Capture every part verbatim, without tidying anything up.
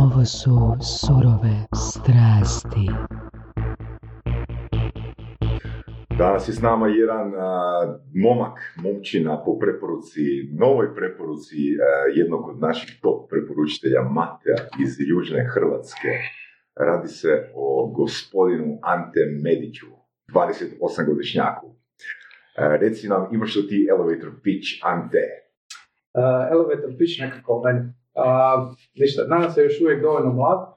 Ovo su surove strasti. Danas je s nama jedan a, momak, momčina po preporuci, novoj preporuci a, jednog od naših top preporučitelja Matea iz Južne Hrvatske. Radi se o gospodinu Ante Mediću, dvadeset osam godišnjaku. A, reci nam, imaš li ti elevator pitch, Ante? Uh, elevator pitch nekako meni. Uh, ništa, danas je još uvijek dovoljno mlad. Uh,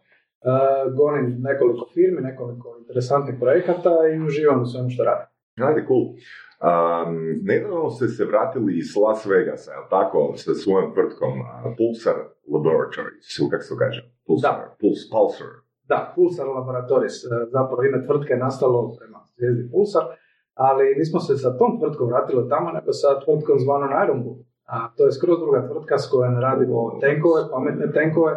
gonim nekoliko firmi, nekoliko interesantnih projekata i uživam u svemu što radim. Ajde, cool. Um, nedavno ste se vratili iz Las Vegasa, je li tako, sa svojom tvrtkom uh, Pulsar Laboratories, kako se kaže? Pulsar. Da, Puls, Pulsar. Da, Pulsar Laboratories. Zapravo ime tvrtke je nastalo prema zvijezdi Pulsar, ali nismo se sa tom tvrtkom vratili tamo, nego sa tvrtkom zvanom Iron Bull. A to je skroz druga tvrtka s kojom radimo tenkove, pametne tenkove,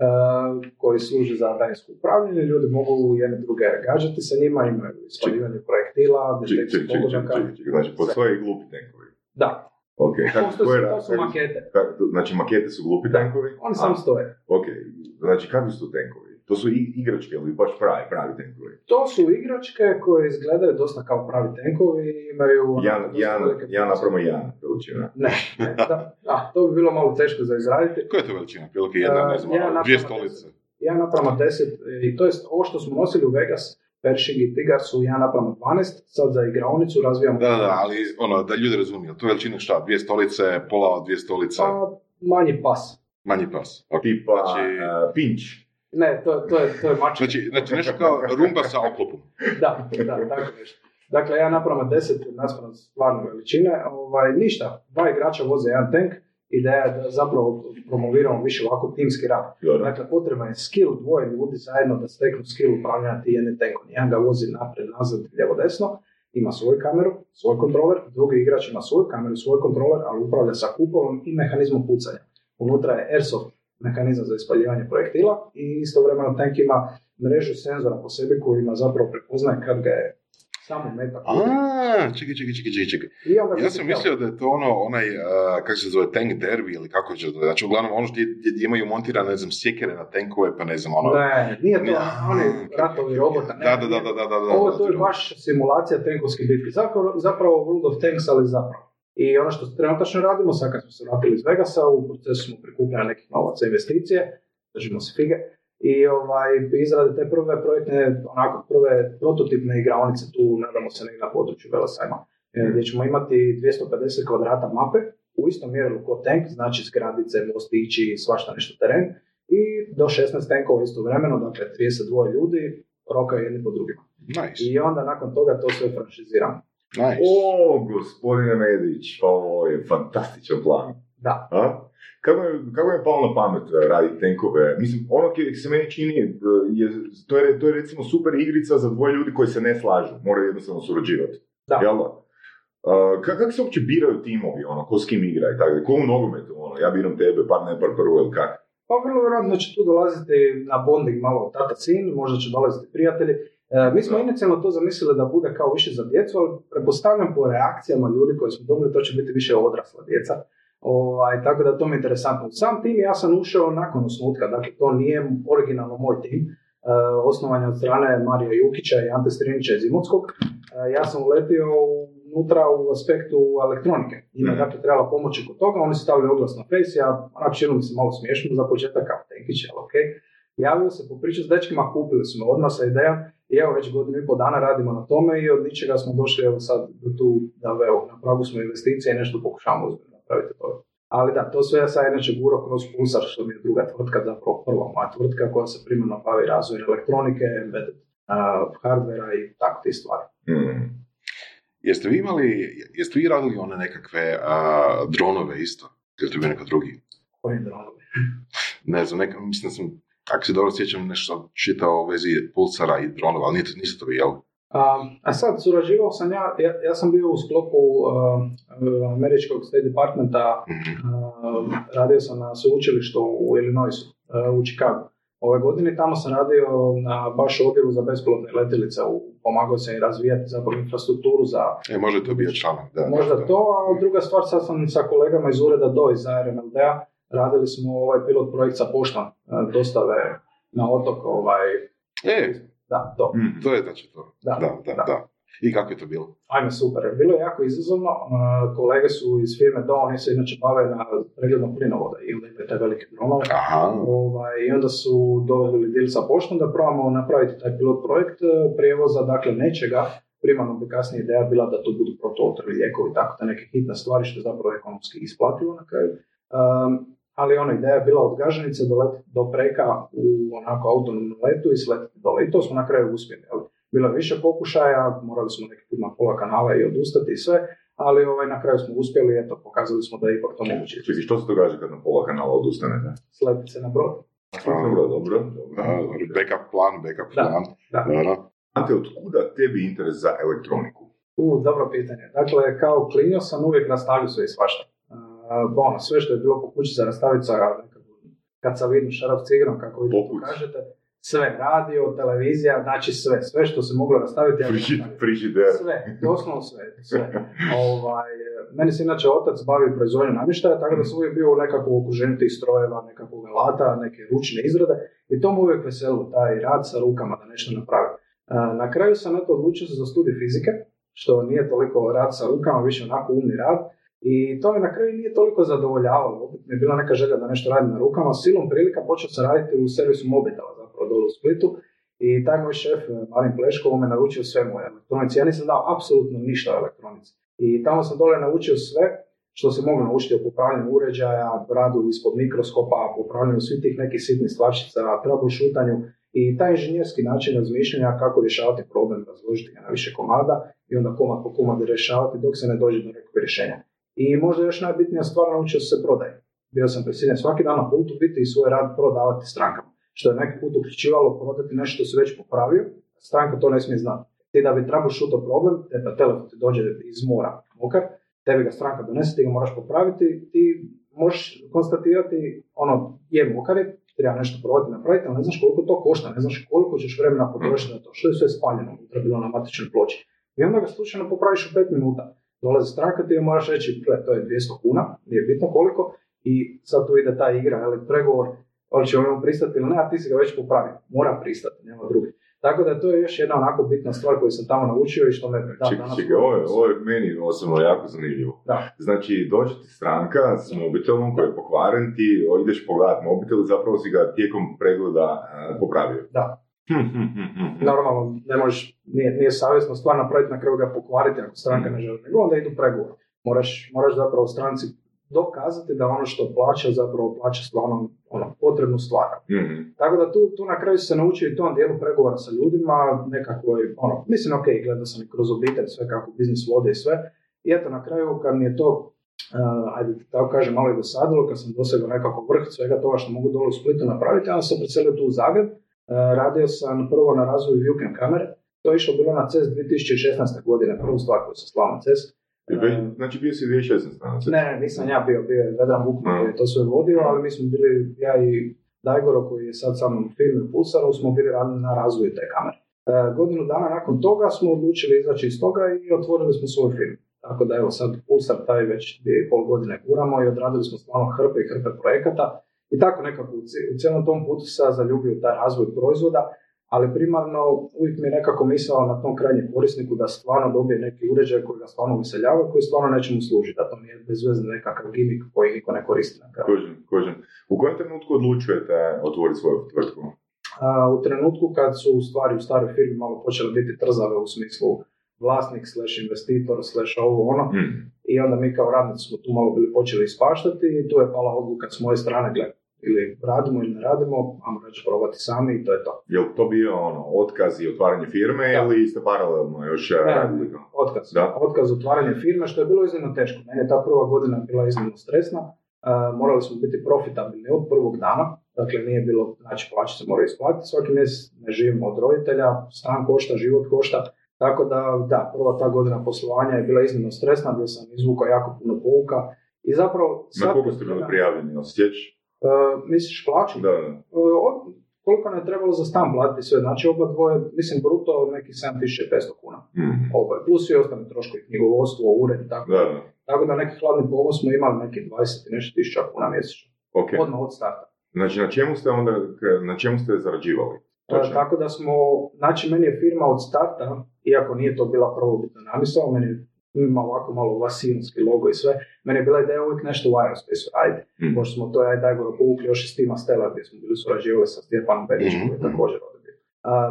Uh, koji služe za daljinsko upravljanje, ljudi mogu jedne druge gađati sa njima, imaju ispaljivanje projektila, detekciju pogodaka. Znači, postoje i glupi tenkovi. Da. Okay. Kako, to, je, to su kako, makete. Kako, znači, makete su glupi da. tenkovi? Oni sam stoje. Ok, znači, kakvi su to tenkovi? To su igračke ili baš pravi, pravi tenkovi? To su igračke koje izgledaju dosta kao pravi tenkovi i imaju... Jana, Jana, Jana prema Jana, veličina. Ne, ne da, a, to bi bilo malo teško za izraditi. Koja je to veličina? Prilike jedna, ne znam, uh, dvije stolice. Jana prema deset, i to je ovo što smo nosili u Vegas, Pershing i Tigar su jedan naprama dvanaest, sad za igraonicu razvijamo... Da, da, ali ono, da ljudi razumiju, to je veličina šta? Dvije stolice, pola od dvije stolice? Pa, manji pas. Manji pas. Okay. Tipa, znači, uh, pinč. Ne, to, to je, to je mačka. Znači, znači nešto kao rumba sa oklopom. Da, da, tako nešto. Dakle, ja napravim deset naspram stvarne veličine, ovaj, ništa, dva igrača voze jedan tank, ideja je da zapravo promoviramo više ovako timski rad. Dakle, potreban je skill dvoje ljudi zajedno da steknu skill upravljanja ti jedne tankom. Jedan ga vozi naprijed, nazad, lijevo, desno, ima svoju kameru, svoj kontroler, drugi igrač ima svoju kameru, svoj kontroler, ali upravlja sa kupolom i mehanizmom pucanja. Unutra je airsoft mehanizam za ispaljivanje projektila i istovremeno tank ima mrežu senzora po sebi koji ima zapravo prepoznaje kad ga je samo metak. Aaaa, čekaj, čekaj, čekaj, čekaj. Ja sam mislio da je to ono, onaj, uh, kako se zove, tank derby ili kako će to, znači uglavnom ono što imaju montirane, ne znam, sjekere na tankove, pa ne znam, ono... Ne, nije to, oni ratovi robota, ne. Da, da, da, da, da, da. Ovo to je baš simulacija tankovskih bitki, zapravo World of Tanks, ali zapravo. I ono što trenutačno radimo, sad kad smo se vratili iz Vegasa, u procesu smo prikupljali nekih novaca investicije, držimo se fige, i ovaj, izrade te prve projektne, onako prve prototipne igraonice, tu nadamo se negdje na području Velesajma, mm. gdje ćemo imati dvjesto pedeset kvadrata mape, u istom mjerilu ko tank, znači zgradice, mostići, svašta nešto teren, i do šesnaest tenkova istovremeno, dakle trideset dva ljudi, rokaju jedni po drugima. Nice. I onda nakon toga to sve franšiziramo. Nice. O, gospodine Medić, ovo je fantastičan plan. Da. A? Kako je, kako je palo na pamet raditi tenkove? Mislim, ono kje se meni čini, je, to, je, to je recimo super igrica za dvoje ljudi koji se ne slažu, moraju jednostavno surađivati. Da. Jel da? K- kako se uopće biraju timovi, ono, ko s kim igra i tako? Ko u nogometu, ono, ja biram tebe, par ne, par prvo, ili kako? Pa vrlo vjerojatno će tu dolaziti na bonding malo tata-sin, možda će dolaziti prijatelji. E, mi smo inicijalno to zamislili da bude kao više za djecu, ali prepostavljam po reakcijama ljudi koji smo dobili, to će biti više odrasla djeca. Ovaj, tako da to mi je interesantno. Sam tim ja sam ušao nakon osnutka, dakle to nije originalno moj tim, e, osnovan je od strane Marija Jukića i Ante Stirinića iz Imotskog. E, ja sam uletio unutra u aspektu elektronike. Ima dakle trebala pomoći kod toga, oni su stavili oglas na Face, ja činilo mi se malo smiješno za početak kao tenkić, ali okej. Okay. Javio se po priču s dečkima, kupili smo od nas ideja i evo već godinu i pol dana radimo na tome i od ničega smo došli evo sad tu da evo, na pragu smo investicije i nešto pokušamo uzmjeti napraviti to. Ali da, to sve ja sad inače guro kroz Pulsar, što mi je druga tvrtka, zapravo prva moja tvrtka koja se primarno bavi razvoj elektronike, embedded uh, hardvera i tako te stvari. Hmm. Jeste vi imali, jeste vi radili one nekakve uh, dronove isto? Jeste vi neko drugi? Koji dronove? Ne znam, neka, mislim da sam... Ako se dobro sjećam, nešto sam čitao o vezi Pulsara i dronova, ali niste to vi, jel? Um, a sad, surađivao sam ja, ja, ja sam bio u sklopu uh, američkog State Departmenta, mm-hmm. uh, radio sam na sveučilištu u Illinoisu, uh, u Chicago. Ove godine tamo sam radio na baš odjelu za bespilotne letjelice, pomagao sam i razvijati zapravo infrastrukturu za... E, možda to bio članak, da. Možda da, da. to, a druga stvar, sad sam sa kolegama iz ureda D O I za R M L D-a radili smo ovaj pilot projekt sa poštom dostave na otok. Ovaj... E, da, to. Mm, to je znači to. Da, da, da. da. da. I kako je to bilo? Ajme, super. Bilo je jako izazovno. Kolege su iz firme D O I, oni se inače bave na preglednom plinovoda ili te velike dronove. Ovaj, I onda su doveli deal sa poštom da probamo napraviti taj pilot projekt prijevoza, dakle nečega. Primarno bi kasnije ideja bila da to budu prototipi, lijekovi, tako da neke hitne stvari što je zapravo ekonomski isplatilo na kraju. Um, ali ona ideja je bila od Gaženice do, let, do Preka u onako autonomnom letu i sletiti dole. I to smo na kraju uspjeli. Bilo je više pokušaja, morali smo neki put na pola kanala i odustati i sve, ali ovaj, na kraju smo uspjeli, eto, pokazali smo da je ipak to moguće. I što se događa kad na pola kanala odustanete? Sletiti se na brod. A, dobro, dobro. dobro. A, backup plan, backup da, plan. Da. Da. Ante, od kuda tebi interes za elektroniku? U, dobro pitanje. Dakle, kao klinio sam uvijek nastavio sve i svašta. Uh, ono, sve što je bilo po kući za nastaviti sa kad sam vidim šaraf s igrom, kako vi to kažete, sve, radio, televizija, znači sve, sve što se moglo nastaviti. Frižider. Sve, doslovno sve, sve. ovaj, meni se inače otac bavio proizvodnjom namještaja, tako da sam uvijek bio u nekakvog okruženju tih strojeva, nekakvog alata, neke ručne izrade i to mu uvijek veselilo, taj rad sa rukama da nešto napravi. Na kraju sam eto odlučio se za studij fizike, što nije toliko rad sa rukama, više onako umni rad. I to mi na kraju nije toliko zadovoljavalo. Opet mi je bila neka želja da nešto radim na rukama. Silom prilika počeo sam raditi u servisu mobitela, zapravo dole u Splitu. I taj moj šef, Marin Pleško, me naučio sve moje elektronici. Ja nisam dao apsolutno ništa o elektronici. I tamo sam dole naučio sve što se mogu naučiti o popravljanju uređaja, radu ispod mikroskopa, popravljanju svih tih nekih sitnih stvarčica, troubleshootanju. I taj inženjerski način razmišljanja kako rješavati problem, razložiti ga na više komada i onda komad po komad rješavati dok se ne dođe do nekog rješenja. I možda još najbitnija stvar, naučio se prodaje. Bio sam prisiljen svaki dan na putu biti i svoj rad prodavati strankama, što je neki put uključivalo prodati nešto što se već popravio, stranka to ne smije znati. Ti da bi troubleshooto problem, te telefon ti dođe iz mora, mokar, tebi ga stranka donese, ti ga moraš popraviti, ti možeš konstatirati ono je mokar je, treba nešto provati napraviti, ali ne znaš koliko to košta, ne znaš koliko ćeš vremena potrošiti na to, što je sve spaljeno, trebalo na matičnoj ploči. I onda ga slučajno popraviš u pet minuta. Dolazi stranka, ti joj moraš reći, gle, to je dvjesto kuna, nije bitno koliko, i sad tu ide ta igra, ali pregovor, ali će on pristati ili ne, a ti si ga već popravio, mora pristati, nema drugi. Tako da to je još jedna onako bitna stvar koju sam tamo naučio i što me da ček, danas... Čekaj, ovo je, ovo je meni osobno jako zanimljivo. Da. Znači, dođe ti stranka s mobitelom koji je pokvaren, ti ideš pogledati mobitel i zapravo si ga tijekom pregleda uh, popravio. Da. Normalno, ne možeš, nije, nije savjesno stvar napraviti, na kraju ga pokvariti ako stranka ne želi. Nego onda idu pregovor. Moraš, moraš zapravo stranci dokazati da ono što plaća, zapravo plaća stvarno ono, potrebnu stvar. Mm-hmm. Tako da tu, tu na kraju se naučio i tom dijelu pregovora sa ljudima, nekako je, ono, mislim, ok, gledao sam i kroz obitelj, sve kako biznis vode i sve. I eto, na kraju, kad mi je to, uh, ajde, tako kažem, malo i dosadilo, kad sam dosegao nekako vrh svega toga što mogu dole u Splitu napraviti, onda sam preselio tu u Zagreb, uh, radio sam prvo na razvoju viewcam kamere, to je išlo bilo na C E S dvije tisuće šesnaeste. godine, prvu stvar koju sam slao na C E S. Um, znači bio si dvije tisuće šesnaeste. Ne, nisam ja bio, bio je Vedran Bukman koji je to sve vodio, ali mi smo bili, ja i Dajgoro koji je sad sa mnom u firmi Pulsaru, smo bili radili na razvoju te kamere. Uh, godinu dana nakon toga smo odlučili izaći iz toga i otvorili smo svoju firmu. Tako da evo sad Pulsar taj već dvije i pol godine guramo i odradili smo stvarno hrpe i hrpe projekata. I tako nekako u cijelom tom putu sam zaljubio taj razvoj proizvoda. Ali primarno uvijek mi je nekako misao na tom krajnjem korisniku da stvarno dobije neki uređaj koji ga stvarno useljava, koji stvarno nečemu služi. Da to mi je bezvezno nekakav gimik koji niko ne koristi na kraju. Kožem, kožem. U kojem trenutku odlučujete otvoriti svoju tvrtku? A, u trenutku kad su u stvari u staroj firmi malo počele biti trzave u smislu vlasnik, slash investitor, slash ovo ono. Hmm. I onda mi kao radnici smo tu malo bili počeli ispaštati i tu je pala odluka s moje strane gleda. Ili radimo ili ne radimo, ajmo reći probati sami i to je to. Je li to bio ono, otkaz i otvaranje firme da. Ili ste paralelno još ne, radili? Otkaz. Da? Otkaz otvaranje firme, što je bilo iznimno teško. Meni je ta prva godina bila iznimno stresna. Uh, morali smo biti profitabilni od prvog dana. Dakle, nije bilo, znači plaće se moraju isplatiti. Svaki mjesec ne živimo od roditelja, stan košta, život košta. Tako da, da, prva ta godina poslovanja je bila iznimno stresna, gdje sam izvukao jako puno pouka. I zapravo... Na koliko ste bili prijavljeni, osjećaš? Uh, misliš plaću? Da, da. Uh, koliko nam je trebalo za stan platiti sve? Znači oba dvoje, mislim bruto nekih sedam tisuća petsto kuna. Mm-hmm. Oba, plus i ostane troškovi, knjigovodstvo, ured i tako. Da, da. Tako da neki hladni pogon smo imali nekih dvadeset i nešto tisuća kuna mjesečno. Okay. Odmah od starta. Znači, na čemu ste onda, na čemu ste zarađivali? Točno. Tako da smo, znači meni je firma od starta, iako nije to bila prvobitna namisao, meni je ima ovako malo vasilonski logo i sve, meni je bila ideja uvijek nešto u aerospace, ajde, mm. pošto smo to ajde Dajgoro povukli još iz tima Stela, gdje smo bili surađivali sa Stjepanom Berićom, mm-hmm. koji je također odbio.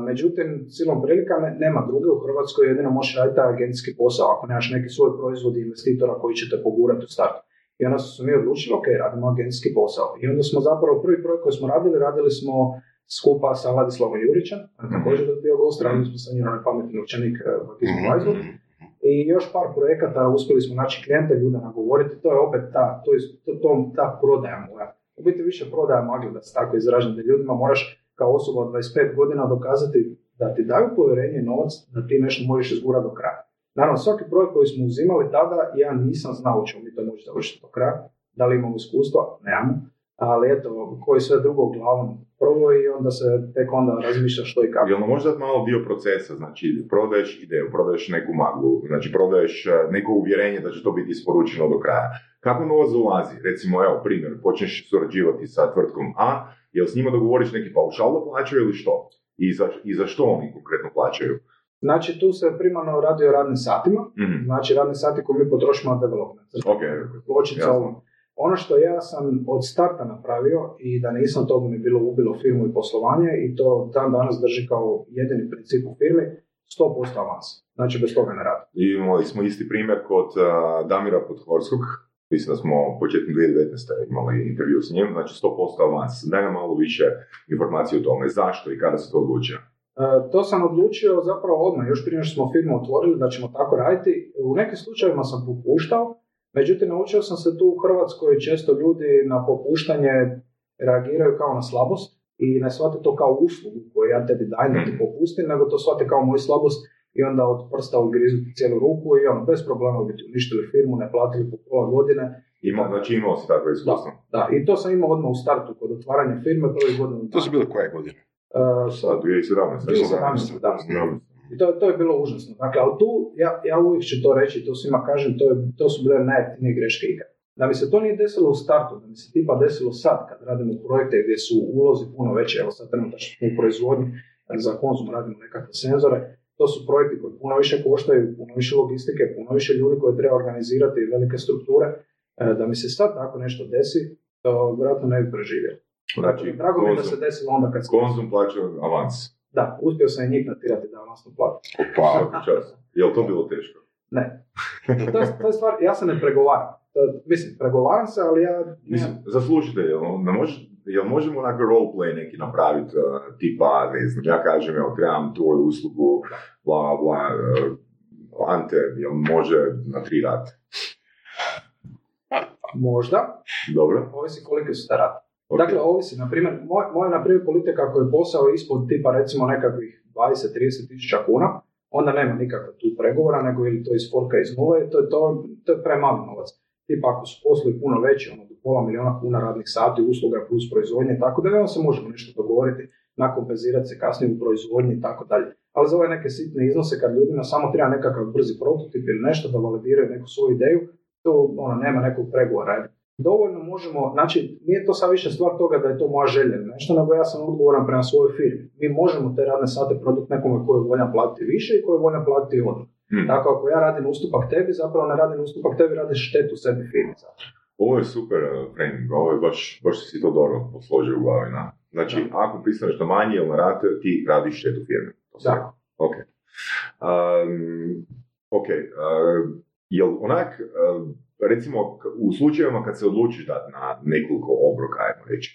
Međutim, silom prilika ne, nema druge, u Hrvatskoj jedino možeš raditi taj agentski posao, ako nemaš neki svoj proizvod investitora koji će te pogurati u startu. I onda smo mi odlučili, ok, radimo agentski posao. I onda smo zapravo prvi projekt koji smo radili, radili smo skupa sa Vladislavom Jurićem, mm-hmm. također je bio gost, radili smo sa njim onaj pametni učenik Vatizmu mm-hmm. Proizvod. I još par projekata, uspjeli smo naći klijente, ljude nagovoriti, to je opet ta, to je, to, to, ta prodaja moja. U biti više prodaja magla, da se tako izražim, da ljudima moraš kao osoba od dvadeset pet godina dokazati da ti daju povjerenje i novac, da ti nešto možeš izgurati do kraja. Naravno, svaki projekt koji smo uzimali tada, ja nisam znao ćemo mi to moći završiti do kraja, da li imamo iskustva, nemamo, ali eto, koji sve drugo uglavnom prvo i onda se tek onda razmišlja što i kako. Jel' možeš dati malo dio procesa, znači prodaješ ideju, prodaješ neku maglu, znači prodaješ neko uvjerenje da će to biti isporučeno do kraja. Kako novac ulazi? Recimo, evo, primjer, počneš surađivati sa tvrtkom A, jel' s njima dogovoriš neki paušal da plaćaju ili što? I za, i za što oni konkretno plaćaju? Znači, tu se primarno radi o radnim satima, mm-hmm. znači radni sati koji mi potrošimo na development. Ok, pločica ovom. Ono što ja sam od starta napravio i da nisam to mi bilo ubilo firmu i poslovanje i to dan danas drži kao jedini princip u firmi, sto posto avans. Znači bez toga ne radi. I imali smo isti primjer kod uh, Damira Podhorskog, mislim da smo početkom dvije tisuće devetnaeste imali intervju s njim, znači sto posto avans. Daj nam malo više informacije o tome, zašto i kada se to odlučio? Uh, to sam odlučio zapravo odmah, još prije što smo firmu otvorili da ćemo tako raditi. U nekim slučajevima sam popuštao. Međutim, naučio sam se tu u Hrvatskoj često ljudi na popuštanje reagiraju kao na slabost i ne shvate to kao uslugu koju ja tebi dajem da ti popustim, nego to shvate kao moju slabost i onda od prsta ugrizu cijelu ruku i ono, bez problema bi ti uništili firmu, ne platili po pola godine. Ima, znači imao si takve iskustva. Da, da, i to sam imao odmah u startu kod otvaranja firme prvi godinu. To su bile koje godine? Uh, Sad, dvije tisuće sedamnaeste. dvije tisuće sedamnaeste. I to, to je bilo užasno. Dakle, ali tu, ja, ja uvijek ću to reći, to svima kažem, to, je, to su bile najjeftinije greške ikad. Da mi se to nije desilo u startu, da mi se tipa desilo sad kad radimo projekte gdje su ulozi puno veće, evo sad trenutačno u proizvodnji, za Konzum radimo nekakve senzore, to su projekti koji puno više koštaju, puno više logistike, puno više ljudi koje treba organizirati i velike strukture, da mi se sad tako nešto desi, to vjerojatno ne bi preživjelo. Znači, dakle, drago mi da se desilo onda kad... Konzum plaća avans. Da, uspio sam i njih natirati da avansom plati. Opa, čas. Je li to bilo teško? Ne. To je, to je stvar, ja se ne pregovaram. Mislim, pregovaram se, ali ja... Ne... Mislim, zaslušite, jel, može, jel možemo onako roleplay neki napraviti, uh, tipa, ne znam, ja kažem, jel, trebam tvoju uslugu, bla, bla, uh, Ante, jel može natirati? Možda. Dobro. Ovisi koliko su te rati. Okay. Dakle, ovisi, na primjer, moj, moja na primjer politika ako je posao ispod tipa recimo nekakvih dvadeset do trideset tisuća kuna, onda nema nikakve tu pregovora, nego ili to iz forka iz nule, to je, to, to je premali novac. Tipa ako su poslovi puno veći, ono do pola milijuna kuna radnih sati, usluga plus proizvodnje, tako da ne se možemo nešto dogovoriti, nakompenzirati se kasnije u proizvodnji i tako dalje. Ali za ove neke sitne iznose kad ljudima samo treba nekakav brzi prototip ili nešto da validiraju neku svoju ideju, to ono, nema nekog pregovora. Dovoljno možemo, znači nije to sad više stvar toga da je to moja želja nešto, nego ja sam odgovoran prema svojoj firmi. Mi možemo te radne sate prodati nekome koji je voljan platiti više i koji je voljan platiti odmah. Hmm. Tako ako ja radim ustupak tebi, zapravo ne radim ustupak tebi, radiš štetu sebi firmi. Ovo je super framing, ovo je baš, baš si to dobro posložio u glavi. Na. Znači, da. Ako pristaneš na manje ili na rate, ti radiš štetu firmi. Da. Ok. Um, ok. Uh, jel onak... Uh, Recimo, u slučajevima kad se odlučiš dati na nekoliko obroka, ajmo reći,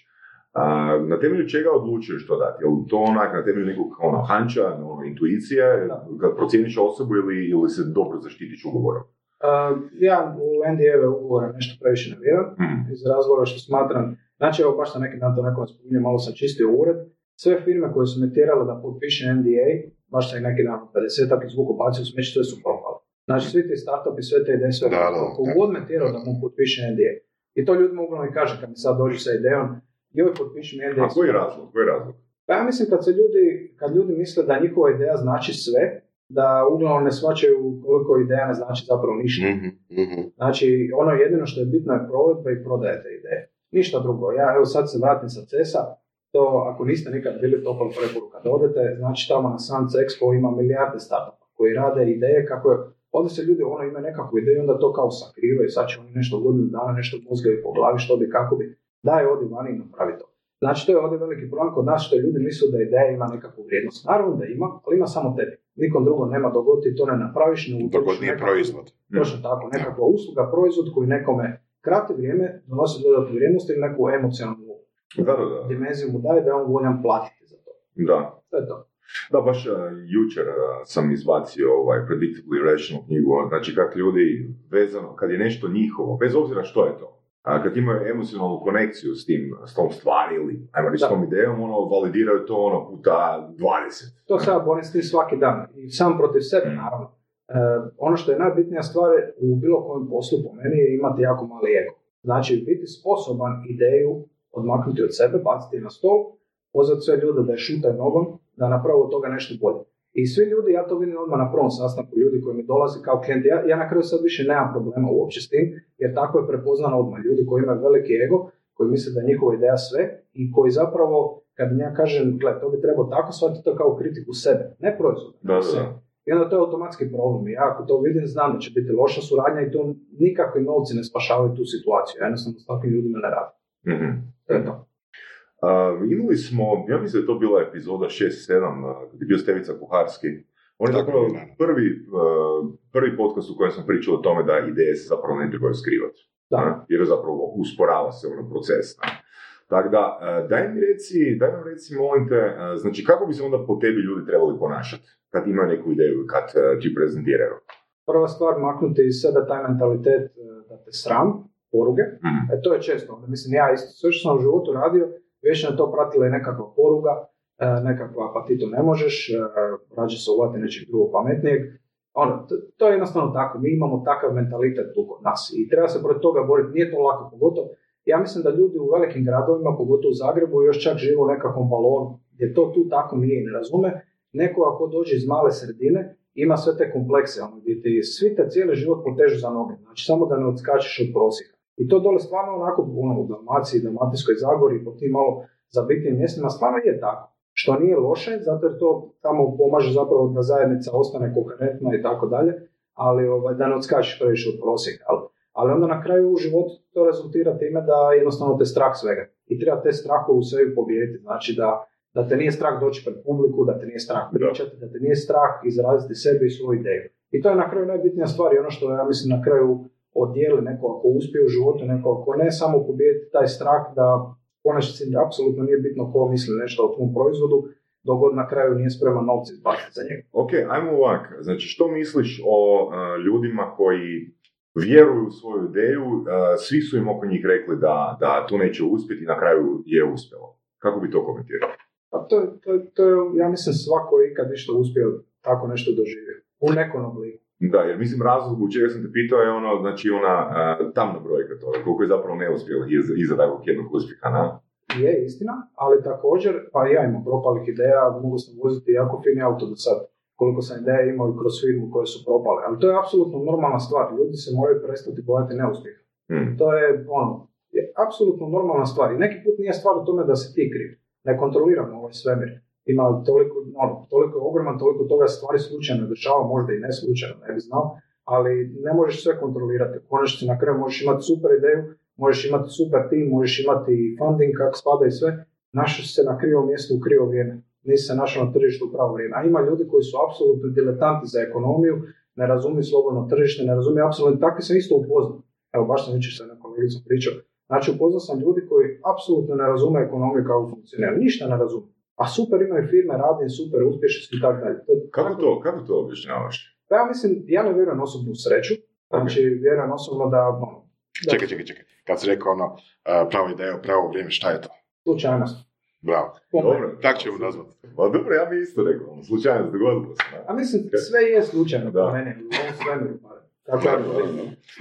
a, na temelju čega odlučuješ to dati? Je li to onak na temelju nekog ono, hanča, ono, intuicija, kad procijeniš osobu ili, ili se dobro zaštitiš ugovorom? Uh, ja u en de eve ugovora nešto previše ne vjerujem, mm. iz razloga što smatram, znači evo baš sam neki dan to nekom spominjao, malo sam čistio ured, sve firme koje su me tjerale da potpiše en de a, baš sam neki dan pedesetak iz zvuku bacio smeće, sve su propale. Znači, svi ti startupi, sve te ideje, sve kogod me tjerao da mu potpiše en de a. I to ljudima uglavnom i kaže kad mi sad dođu sa idejom, joj potpišem en de a. A koji razlog, koji razlog? Pa ja mislim kad se ljudi, kad ljudi misle da njihova ideja znači sve, da uglavnom ne shvaćaju koliko ideja ne znači zapravo ništa. Mm-hmm. Znači, ono jedino što je bitno je provedba i prodaje te ideje. Ništa drugo. Ja evo sad se vratim sa cesa, to ako niste nikad bili topla preporuka da odete, znači tamo na Sands Expo ima milijarde startupa koji rade ideje kako je, ovdje se ljudi ono imaju nekakvu ideju, onda to kao sakrivaju, sad će oni nešto godinu dana, nešto mozgaju po glavi, što bi, kako bi, daj odi vani i napravi to. Znači to je ovdje veliki problem kod nas što ljudi misle da ideja ima nekakvu vrijednost. Naravno da ima, ali ima samo tebi. Nikom drugom nema dogod ti to ne napraviš, ne utočiš. Dogod nije proizvod. Točno tako, nekakva usluga, proizvod koji nekome krati vrijeme, donosi dodatnu vrijednost ili neku emocionalnu dimenziju mu daje da je on voljan platiti za to. Da. To je to. Da, baš uh, jučer uh, sam izbacio ovaj Predictably Rational knjigu, znači kako ljudi vezano, kad je nešto njihovo, bez obzira što je to, a kad imaju emocionalnu konekciju s tim, s tom stvari ili, ajmo reći, s tom idejom, ono, validiraju to ono puta dvadeset. To se ja borim s tim svaki dan, i sam protiv sebe, naravno. Uh, ono što je najbitnija stvar u bilo kojem poslu po meni je imati jako mali ego. Znači, biti sposoban ideju odmaknuti od sebe, baciti na stol, pozvati sve ljude da je šutaj nogom, da napravo od toga nešto bolje. I svi ljudi, ja to vidim odmah na prvom sastanku, ljudi koji mi dolaze kao klijenti, ja, ja na kraju sad više nemam problema uopće s tim, jer tako je prepoznano odmah. Ljudi koji imaju veliki ego, koji misle da je njihova ideja sve i koji zapravo, kad mi ja kažem, gle, to bi trebao tako shvatiti to kao kritiku sebe, ne proizvoda. Da, da. I onda to je automatski problem. Ja ako to vidim, znam da će biti loša suradnja i to nikakvi novci ne spašavaju tu situaciju. Jednostavno s takvim ljudima ne radim. Mm-hmm. To je to. Uh, imali smo, ja mislim da je to bila epizoda šest sedam, gdje je bio Stevica Puharski. On je zapravo prvi, uh, prvi podcast u kojem sam pričao o tome da ideje se zapravo ne trebaju skrivati. Da. Jer zapravo usporava se ono proces. Tako da, uh, daj mi reci, daj mi reci, molim te, uh, znači kako bi se onda po tebi ljudi trebali ponašati kad imaju neku ideju i kad uh, ti prezentiraju? Prva stvar, maknuti iz sebe taj mentalitet uh, da te sram, poruge. Mm-hmm. E, to je često. Mislim, ja isto sve što sam u životu radio, više na to pratila je nekakva poruga, nekakva pa ti to ne možeš, rađe se uvati nečeg drugog pametnijeg. Ono, to, to je jednostavno tako, mi imamo takav mentalitet tu kod nas i treba se protiv toga boriti, nije to lako pogotovo. Ja mislim da ljudi u velikim gradovima, pogotovo u Zagrebu, još čak žive u nekakvom balonu, jer to tu tako nije i ne razume. Neko ako dođe iz male sredine, ima sve te komplekse, ono, gdje ti svi te cijeli život potežu za noge, znači samo da ne odskačeš od prosjeka. I to dole stvarno onako ono, u Dalmaciji, Dalmatinskoj Zagori, po tim malo zabitnim mjestima, stvarno je tako. Što nije loše, zato jer to tamo pomaže zapravo da zajednica ostane koherentna i tako dalje, ali ovaj, da ne odskačiš previše od prosjeka. Ali, ali onda na kraju u životu to rezultira time da jednostavno te strah svega. I treba te strahove u sebi pobijediti, znači da, da te nije strah doći pred publiku, da te nije strah pričati, da te nije strah izraziti sebi i svoju ideju. I to je na kraju najbitnija stvar i ono što ja mislim na kraju odijeli neko ako uspije u životu, neko ako ne, samo pobijediti taj strah da konačnici apsolutno nije bitno ko misli nešto o tvom proizvodu, dok god na kraju nije spreman novce izbaciti za njega. Ok, ajmo ovako. Znači, što misliš o uh, ljudima koji vjeruju u svoju ideju, uh, svi su im oko njih rekli da, da to neće uspjeti i na kraju je uspjelo. Kako bi to komentirao? Pa to, to, to je, ja mislim, svako ikad nešto uspio tako nešto doživio. U nekom obliku. Da, jer mislim razlog u čega sam te pitao je ono, znači ona uh, tamna brojka toga, koliko je zapravo neuspjela iza, iza takvog jednog uspjeha, na? Je, istina, ali također, pa ja imam propalih ideja, mogu sam voziti jako fini auto do sad, koliko sam ideja imao i kroz firmu koje su propale, ali to je apsolutno normalna stvar, ljudi se moraju prestati bojati neuspjeha. Hmm. To je, ono, je apsolutno normalna stvar i neki put nije stvar u tome da se ti kriv, ne kontroliramo ovaj svemir. Ima toliko, ono, toliko ogroman, toliko toga stvari slučajno dešava, možda i ne slučajno, ne bi znao, ali ne možeš sve kontrolirati. Konačno na kraju možeš imati super ideju, možeš imati super tim, možeš imati funding, kako spada i sve. Našao se na krivo mjesto u krivo vrijeme, nisi se našao na tržištu u pravo vrijeme. A ima ljudi koji su apsolutno diletanti za ekonomiju, ne razumiju slobodno tržište, ne razumiju apsolutno, takvi sam isto upoznao. Evo, baš sam jučer sa jednom kolegicom pričao. Znači, upoznao sam ljudi koji apsolutno ne razume ekonomiju kako funkcionira, ništa ne razume. A super imaju firme, radim super, uspješni i tako dalje. Kako to, kako to objašnjavaš? Pa ja mislim, ja ne vjerujem osobno u sreću, okay. Znači vjerujem osobno da... Ono, da... Čekaj, čekaj, čekaj, kad si rekao ono, pravo ideja, pravo vrijeme, šta je to? Slučajnost. Bravo, dobro, tako ćemo nazvati. Pa dobro, ja bi isto rekao, ono, slučajnost, dogodilo se. A mislim, sve je slučajno, da. Po mene, u ovom svemiru, pa. Tako,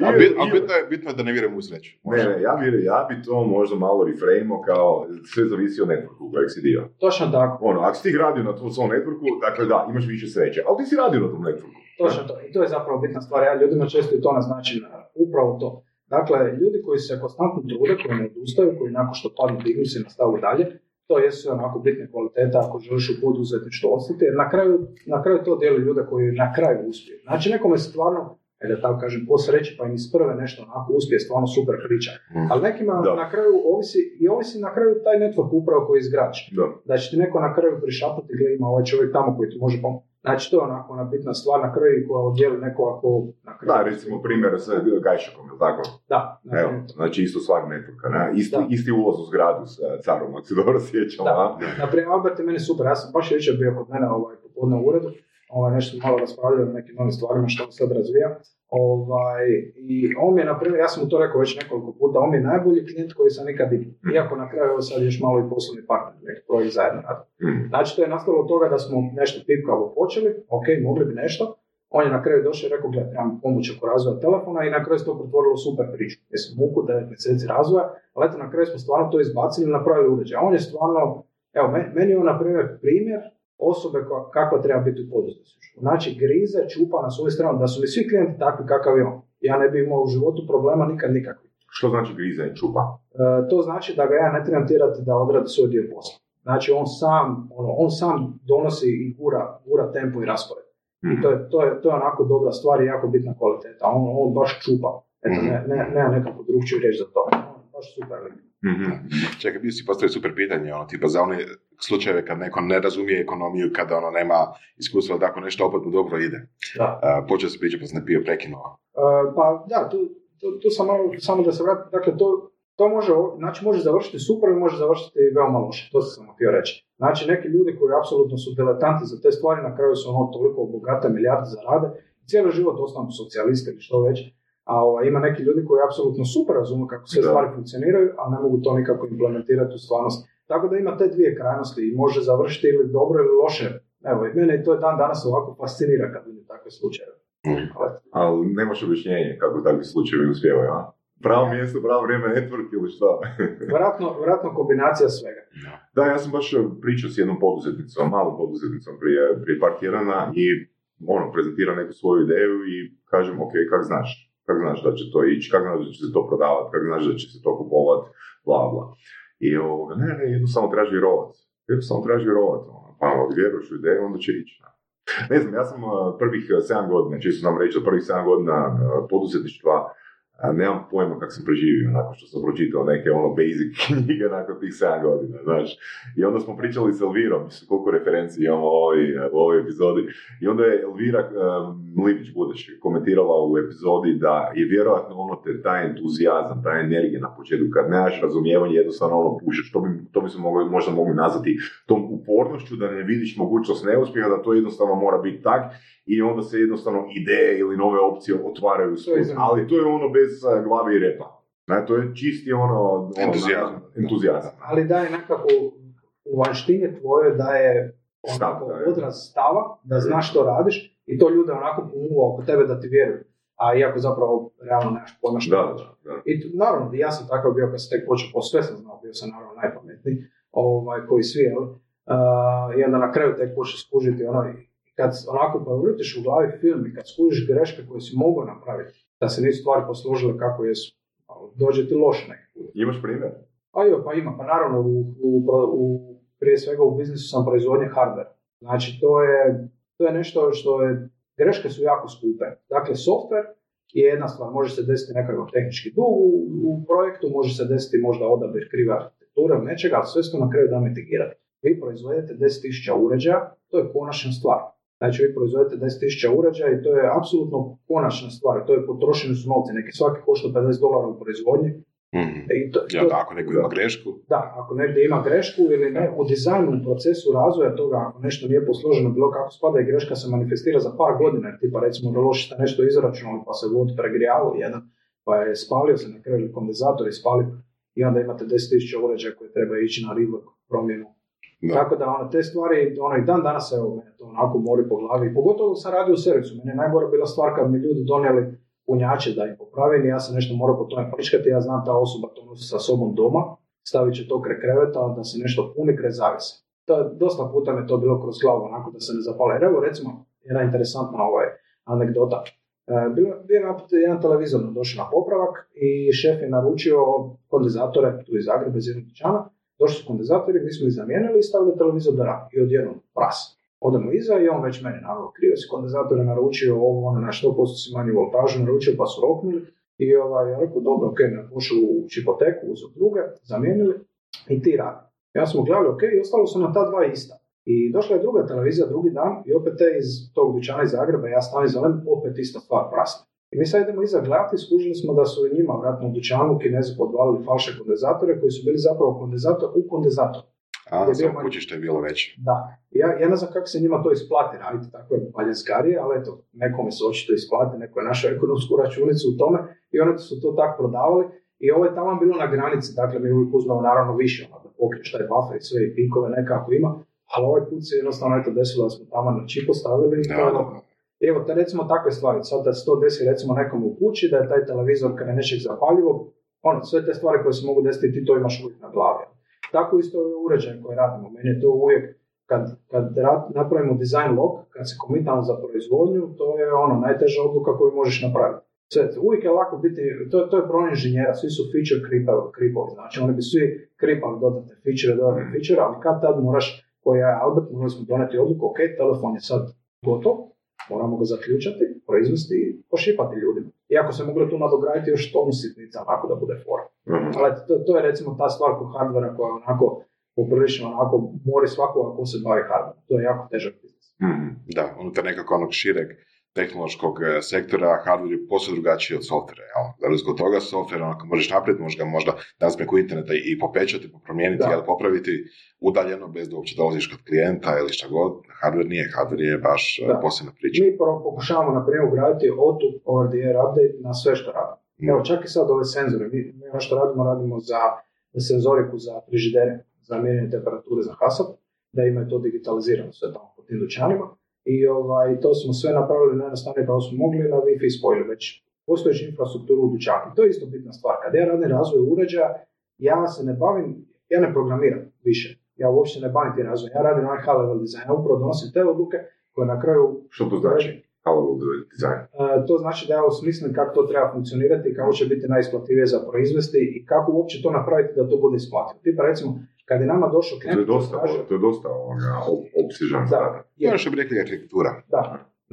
a bit, a bitno, je, bitno je da ne vjerujem u sreću. Ne, ne, ja, vjerujem, ja bi to možda malo reframe-o kao sve zavisi od networku kojeg si dio. Točno tako. Ono, ako si ti radio na tom svom networku, dakle da, imaš više sreće, ali ti si radio na tom networku. Točno to, i to je zapravo bitna stvar, ja ljudima često i to naznačim upravo to. Dakle, ljudi koji se konstantno trude, koji ne odustaju, koji nakon što padnu dignu se i nastavu dalje, to jesu onako bitne kvalitete ako želiš u poduzetništvu ostati, jer na kraju, na kraju to dijeli ljude koji na kraju uspiju. Znači, nekome se stvarno, da tako kažem, po sreći, pa im iz prve nešto onako uspije, stvarno super priča. Mm. Ali nekima da. na kraju ovisi, i ovisi na kraju taj network upravo koji izgrači. Da. da će ti neko na kraju prišapati gdje ima ovaj čovjek tamo koji ti može pomoći. Znači, to je onako ona bitna stvar na kraju koja odjeli neko ako... Na kraju. Da, recimo primjer sa Gajšakom, je li tako? Da. Na Evo, znači isto stvar networka, ne? Isti, isti ulaz u zgradu sa carom, ako se dobro sjećam. Da, naprimjer, Albert je meni super, ja sam baš večer bio kod mene ovaj, popodne u uredu. Ovaj, nešto malo raspravljali o nekim novim stvarima što on sad razvija. Ovaj, I on mi je, na primjer, ja sam mu to rekao već nekoliko puta, on mi je najbolji klijent koji sam nikad imao. Iako na kraju sad još malo i poslovni partner, neki projekt zajedno radi. Znači, to je nastalo od toga da smo nešto tipkavo počeli, ok, mogli bi nešto. On je na kraju došao i rekao, gledaj, trebam pomoć oko razvoja telefona i na kraju se to pretvorilo super priču. Jesam muku, devet mjeseci razvoja, ali eto, na kraju smo stvarno to izbacili i napravili uređaj. On je stvarno, evo, meni je on, na primjer, primjer osobe kakva treba biti u poduzetništvu. Znači, griza čupa na svoju stranu, da su mi svi klijenti takvi kakav je on. Ja ne bi imao u životu problema nikad nikakvi. Što znači griza i čupa? E, to znači da ga ja ne trebam tirati da odradi svoj dio posla. Znači, on sam, ono, on sam donosi i gura, gura tempo i raspored. Mm-hmm. I to je, to, je, to je onako dobra stvar i jako bitna kvaliteta. On, on baš čupa. Eto, mm-hmm. ne, ne, ne nekako drugčiju riječ za to. On baš super. Mm-hmm. Čekaj, bio si postavio super pitanje, ono, tipa za one slučajeve kad neko ne razumije ekonomiju, kada ono nema iskustva, tako nešto opet mu dobro ide. Uh, počeo se priča, pa sam ne bio prekinuo. Uh, pa da, tu, tu, tu sam malo, samo da se vratim, dakle to, to može, znači može završiti super i može završiti veoma loše, to sam htio reći. Znači neki ljudi koji apsolutno su diletanti za te stvari, na kraju su ono toliko bogate, milijarde zarade, cijeli život ostanu socijaliste ili što već. A o, ima neki ljudi koji apsolutno super razumiju kako sve da. stvari funkcioniraju, a ne mogu to nikako implementirati u stvarnost. Tako da ima te dvije krajnosti i može završiti ili dobro ili loše. Evo, i mene to je dan danas ovako fascinira kad vidim takve slučaje. Mm. Ali, ali nemaš objašnjenje kako takvi slučajevi uspijevaju, a? Pravo mjesto, pravo vrijeme, network ili šta? vratno, vratno kombinacija svega. Da, ja sam baš pričao s jednom poduzetnicom, malom poduzetnicom prije, prije par tjedana i ono, prezentira neku svoju ideju i kažem, ok, kak znaš? Kako znaš da će to ići, kako znaš da će se to prodavati, kako znaš da će se to kupovati, bla, bla. I ovoga, ne, ne, jedno samo traži vjerovat. Jedno samo traži vjerovat. Pa, ako vjeruješ u ideju, onda će ići. Ne znam, ja sam prvih sedam godina, čisto nam reći, da prvih sedam godina poduzetništva, nemam pojma kako sam preživio, nakon što sam pročitao neke ono basic knjige nakon tih sedam godina, znaš. I onda smo pričali s Elvirom, mislim, koliko referenci imamo u ovoj, u ovoj epizodi. I onda je Elvira Mlivić um, Budeš komentirala u epizodi da je vjerojatno ono te, taj entuzijazam, ta energija na početku, kad nemaš razumijevanje, jednostavno ono pušeš. To bi, to bi smo mogli, možda mogli nazvati tom upornošću, da ne vidiš mogućnost neuspjeha, da to jednostavno mora biti tak. I onda se jednostavno ideje ili nove opcije otvaraju svoj, ali to je ono bez glave i repa. Znači, to je čisti ono... Entuzijazam. Entuzijazam. Ali daje nekako u vanštini tvoje daje onako Stav, da odraz stava, da znaš što radiš i to ljude onako pomuva oko tebe da ti vjeruju. A iako zapravo realno nemaš pojma što radiš. I tu, naravno, ja sam takav bio kad sam tek počeo, po sve sam znao, bio sam naravno najpametniji, ovaj, koji svi, ali, uh, i onda na kraju tek počeo skužiti ono i kad onako povrtiš u glavi film i kad skužiš greške koje si mogao napraviti, da se nisu stvari posložile kako jesu, dođe ti loš nekako. Imaš primjer? A jo, pa ima. Pa naravno, u, u, u, prije svega u biznisu sam proizvodnje hardware. Znači, to je, to je nešto što je, greške su jako skupe. Dakle, software je jedna stvar, može se desiti nekakav tehnički dug u, u projektu, može se desiti možda odabir krive arhitekture, nečega, ali sve se na kraju da mitigirati. Vi proizvodite deset tisuća uređaja, to je konačna stvar. Znači, vi proizvodite deset tisuća uređaja i to je apsolutno konačna stvar. To je potrošeni su novci. Neki svaki košta pedeset dolara u proizvodnji. Mm-hmm. I to, ja, to, da, ako neko ima grešku. Da, ako negdje ima grešku ili ne, u dizajnu, u procesu razvoja toga, ako nešto nije posloženo, bilo kako spada i greška se manifestira za par godina. Jer tipa, recimo, da loši ste nešto izračunali, pa se vod pregrijalo jedan, pa je spalio se na kraju kondenzator i spalio. I onda imate deset tisuća uređaja koje treba ići na rework, promjenu. Da. Tako da ono, te stvari, ono i dan danas evo, mene to onako mori po glavi, pogotovo sam radio u servisu, meni je najgore bila stvar kad mi ljudi donijeli punjače da im popravili, ja sam nešto morao po tome pričkati, ja znam ta osoba to nosi sa sobom doma, stavit će to kre kreveta, da se nešto puni kre zavise. Dosta puta me to bilo kroz glavu, onako da se ne zapale. Evo recimo, jedna interesantna ovaj anegdota, Bio je naput jedan televizor došao na popravak i šef je naručio kondenzatore tu iz Zagreba iz jednog dućana. Došli su kondenzatori, mi smo ih zamijenili i stavili televizor da radi. I odjednom pras. Odemo iza i on već mene naravno krivo si kondenzatore naručio ovo, ono na sto posto si manju voltažu naručio pa su roknuli. I ovaj, ja rekao, dobro, ok, ne pošao u čipoteku, uzeo druge, zamijenili i ti radi. Ja smo gledali, ok, i ostalo su na ta dva ista. I došla je druga televizija drugi dan i opet te iz tog dućana iz Zagreba, ja stavim zelen, opet ista stvar prasna. I mi sad idemo iza gledati, skužili smo da su njima vratno u dućanu Kinezi podvalili falše kondenzatore koji su bili zapravo kondenzator u kondenzator. A, sad kući što je bilo već. Da. Ja, ja ne znam kako se njima to isplati raditi, tako je paljenskarije, ali eto, nekome se očito isplati, neko je našao ekonomsku računicu u tome i oni su to tako prodavali. I ovo je tamo bilo na granici, dakle mi uvijek uzmemo naravno više, da pokriš taj buffer i sve i pikove nekako ima. Ali ovaj put se jednostavno eto desilo da smo tamo na čipu stavili. Ja, da, da. Evo, te, recimo takve stvari. Sad da se to desi recimo nekom u kući, da je taj televizor kada je nečeg zapaljivog, ono, sve te stvari koje se mogu desiti, ti to imaš uvijek na glavi. Tako isto je uređaj koji radimo. Meni je to uvijek, kad, kad rad, napravimo design log, kad se komitamo za proizvodnju, to je ono najteža odluka koju možeš napraviti. Sve, uvijek je lako biti, to, to je problem inženjera, svi su feature creepovi, znači oni bi svi creepali dodatne feature, dodatne feature, ali kad tad moraš koja je Albert, morali smo doneti odluku, ok, telefon je sad gotov, moramo ga zaključati, proizvesti i pošipati ljudima. Iako se mogli tu nadograditi još tonu sitnica, onako da bude fora. Mm-hmm. Ali to, to je recimo ta stvar kod hardvera koja onako poprilično onako mori svakoga ko se bavi hardverom. To je jako težak biznis. Mm-hmm. Da, unutar nekako onog šireg tehnološkog sektora, hardver je posve drugačiji od softvera. Da li zbog toga softver, onako možeš naprijed, možeš ga možda danas preko interneta i popećati, popromijeniti, da. Ali popraviti udaljeno bez da uopće dolaziš kod klijenta ili šta god. Hardver nije, hardver je baš da. Posebna priča. Mi pokušavamo naprijed ugraditi O T U, over the air update na sve što radimo. Mm. Evo, čak i sad ove senzore. Mi ono što radimo, radimo za senzoriku za frižidere, za mjerenje temperature za HASAP, da imaju to digitalizirano sve tamo po tim dućanima. I ovaj, to smo sve napravili najjednostavnije kao smo mogli na Wi-Fi spoju već postojeću infrastrukturu u dućanu. To je isto bitna stvar. Kad ja radim razvoj uređaja, ja se ne bavim, ja ne programiram više. Ja uopće ne bavim ti razvoj. Ja radim onaj high level design. Ja upravo donosim te odluke koje na kraju... Što to znači high level design? Uh, to znači da ja osmislim kako to treba funkcionirati, kako će biti najisplativije za proizvesti i kako uopće to napraviti da to bude isplativo. Tipa recimo... Kad je nama došao klient... To je dosta, kaže, to je dosta opsežan zadatak. Ono što bi rekli arhitektura. Da.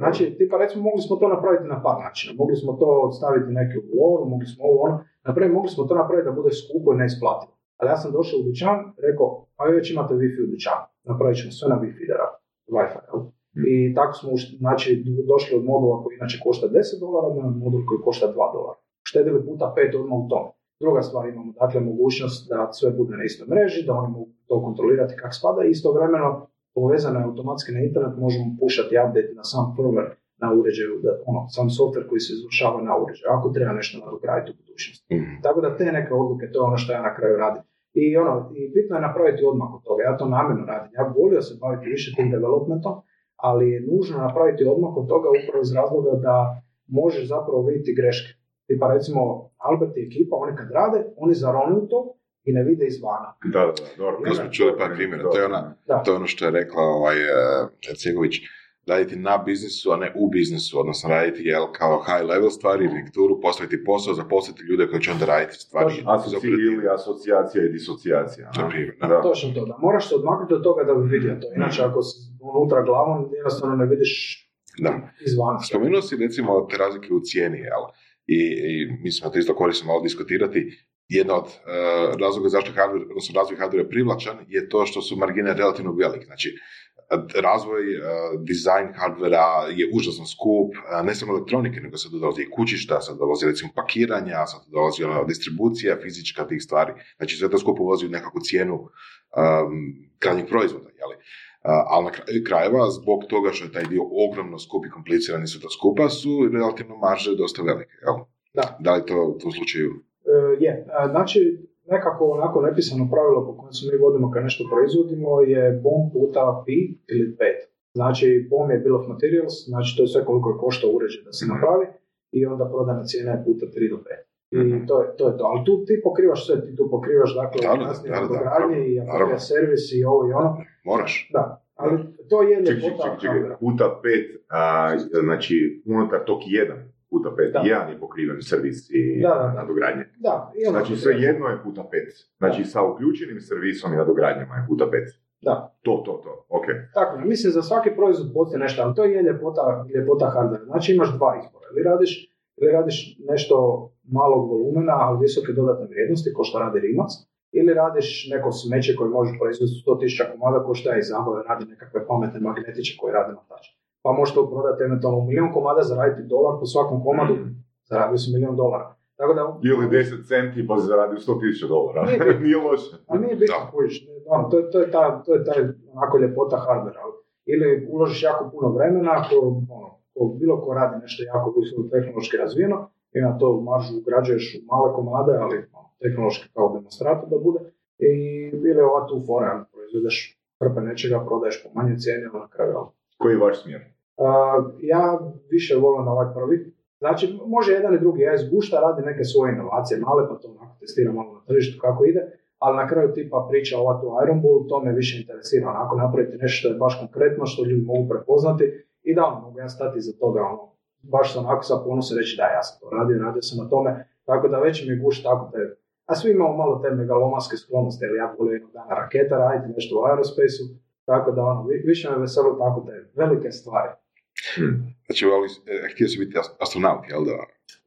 Znači, tipa recimo mogli smo to napraviti na par načina. Mogli smo to staviti neki u loru, mogli smo ovo ono. Napravim, mogli smo to napraviti da bude skupo i neisplativo. Ali ja sam došao u dućan, rekao, a već imate Wi-Fi u dućanu. Napravit ćemo sve na Wi-Fi da radi. Wi-Fi, jel? Hmm. I tako smo znači, došli od modula koji inače košta deset dolara na modul koji košta dva dolara. Štedili puta pet odmah u tome. Druga stvar, imamo dakle mogućnost da sve bude na istoj mreži, da oni mogu to kontrolirati kako spada i istovremeno povezano je automatski na internet, možemo pušati update na sam firmware na uređaju, da, ono, sam software koji se izvršava na uređaju, ako treba nešto nadograditi u budućnosti. Mm-hmm. Tako da te neke odluke, to je ono što ja na kraju radim. I, ono, i bitno je napraviti odmak od toga, ja to namjerno radim, ja volio se baviti više tim developmentom, ali je nužno napraviti odmak od toga upravo iz razloga da možeš zapravo vidjeti greške. Tipa recimo Albert i ekipa, oni kad rade, oni zaronuju to i ne vide izvana. Da, da, dobro. To smo čuli par primjera. To je, ona, to je ono što je rekla ovaj, uh, Cegović, raditi na biznisu, a ne u biznisu, odnosno raditi jel, kao high level stvari, lekturu, postaviti posao, zaposliti ljude koji će onda raditi stvari. Asoci ili asocijacija i disocijacija. Točno to, da moraš se odmaknuti od toga da bi vidio to. Inače, ako si unutra glavom, jednostavno ne vidiš izvana. Spomenuo si recimo te razlike u cijeni, jel? I, i mislim da to isto korisno malo diskutirati. Jedna od uh, razloga zašto hardver, odnosno razvoj hardvera privlačan je to što su margine relativno velike. Znači, razvoj, uh, dizajn hardvera je užasno skup, uh, ne samo elektronike, nego sad dolazi i kućišta, sad dolazi recimo pakiranja, sad dolazi ona distribucija fizička tih stvari. Znači, sve to skupo ulazi u nekakvu cijenu um, krajnjeg proizvoda, jeli? Uh, ali na kraju krajeva, zbog toga što je taj dio ogromno skup i komplicirani su to skupa, su relativno marže dosta velike, jel? Da. Da li to u slučaju? Uh, je, uh, znači nekako onako nepisano pravilo po kojem se mi vodimo kad nešto proizvodimo je BOM puta pi ili pet. Znači BOM je bill of materials, znači to je sve koliko je košta uređaj da se mm-hmm. napravi i onda prodana cijena je puta tri do pet. I mm-hmm. to, je, to je to, ali tu ti pokrivaš sve, ti tu pokrivaš dakle kasnije nadogradnje i aplikacija servis i ovo i ono. Moraš. Da, ali to je ljepota. Čekaj, čekaj, čekaj, puta pet, a, znači unutar tog jedan. puta pet, da. Jedan je pokriven servis i da, da. nadogradnje. Da, znači sve jedno je puta pet. Znači da. Sa uključenim servisom i nadogradnjama je puta pet. Da. To, to, to, ok. Tako, mislim za svaki proizvod postoji nešto, ali to je ljepota, ljepota hardvera. Znači imaš dva izbora, ili radiš, ili radiš nešto malog volumena, ali visoke dodatne vrijednosti, ko što radi Rimac, ili radiš neko smeće koje može proizvesti sto tisuća komada, ko što je izabave, radi nekakve pametne magnetiće koje rade matače. Pa možete prodati eventualno milijon komada, zaraditi dolar po svakom komadu, zaradio si milijon dolara. Tako da, ili deset centi pa zaradi sto tisuća dolara. Nije, nije loše. A nije bitno kojiš. No, to, to je ta, to je ta onako ljepota hardvera. Ili uložiš jako puno vremena, ako ono, ko bilo ko radi nešto jako visoko tehnološki razvijeno, i na to maržu ugrađuješ u male komade, ali ono, tehnološki kao demonstrator da bude. I ili ova tu fora, proizvedeš hrpe nečega, prodaješ po manje cijeni, ali na kraju. Koji je vaš smjer? Uh, ja više volim na ovaj prvi. Znači, može jedan i drugi, ja izgušta, radi neke svoje inovacije male, pa to onako testiram malo na tržištu kako ide, ali na kraju tipa priča ova tu Iron Bull, to me više interesira, onako napraviti nešto što je baš konkretno, što ljudi mogu prepoznati i da ono, mogu ja stati iza toga, ono, baš sam onako sa ponosom reći da ja sam to radio, radio sam na tome, tako da već mi gušta tako te, a svi imamo malo te megalomanske sklonosti, ali ja volim jednog dana raketa raditi, nešto u aerospaceu, tako da ono, više me veselo tako te velike stvari. Hmm. Znači, ali, eh, htio si biti astronaut, jel da?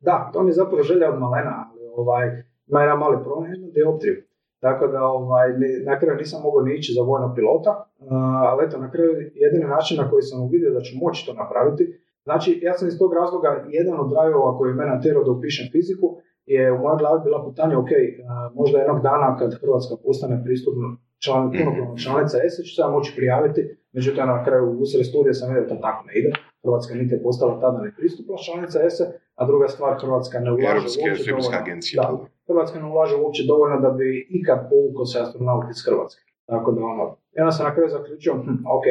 Da, to mi je zapravo želja od malena, ali ovaj, ima jedan mali problem, jedna dioptrija. Tako da, ovaj, na kraju nisam mogao ni ići za vojnog pilota, uh, ali eto, na kraju jedini način na koji sam uvidio da ću moći to napraviti. Znači, ja sam iz tog razloga, jedan od drivova koji je mene natjerao da upišem fiziku, je u mojoj glavi bila pitanje, ok, uh, možda jednog dana kad Hrvatska postane pristupna član, punopravna članica E S A, ću se moći prijaviti, međutim, na kraju usred studija sam vidio da to tako ne ide. Hrvatska niti je postala tada ne pristupila članica E S A, a druga stvar, Hrvatska ne ulaže uopće dovoljno. Hrvatska ne ulaže uopće dovoljno da bi ikad povukao se astronaut iz Hrvatske. Tako da ono, ja sam na kraju zaključio, hm, ok,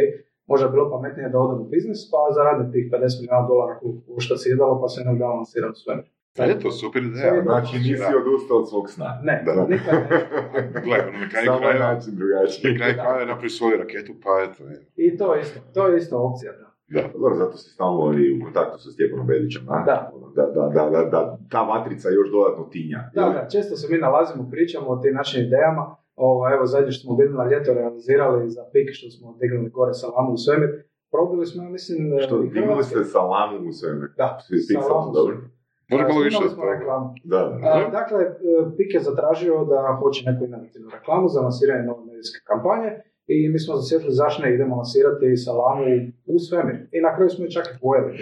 možda bilo pametnije da odem u biznis, pa zaradim tih pedeset milijuna dolara u što se jedalo, pa se ne udalo lansiram sve. Ali je to super ideja, znači nisi odustao od svog sna. Ne, da. Nikad ne. Gledaj, na kraju kraja, na kraju kraja napriš svoju raketu, pa eto. I to je isto, to je isto opcija, da. Da, dobro, zato si stalno i u kontaktu sa Stjepanom Berićem, da? Da. Da, da, da, da, da, ta vatrica još dodatno tinja. Da, jel? Da, često se mi nalazimo, pričamo o tim našim idejama. Ovo, evo, zadnje što smo bili na ljeto realizirali za Pik, što smo dignuli gore salamu u svemir. Probili smo, ja mislim... Što, dignuli ste salamu u svemir? Da, salamu u svemir. Možemo li više od toga? Dakle, Pik je zatražio da hoće neku inovativnu reklamu za lansiranje nove medijske kampanje. I mi smo zasjetili zašto ne idemo lansirati salamu u svemir. I na kraju smo je čak i pojeli.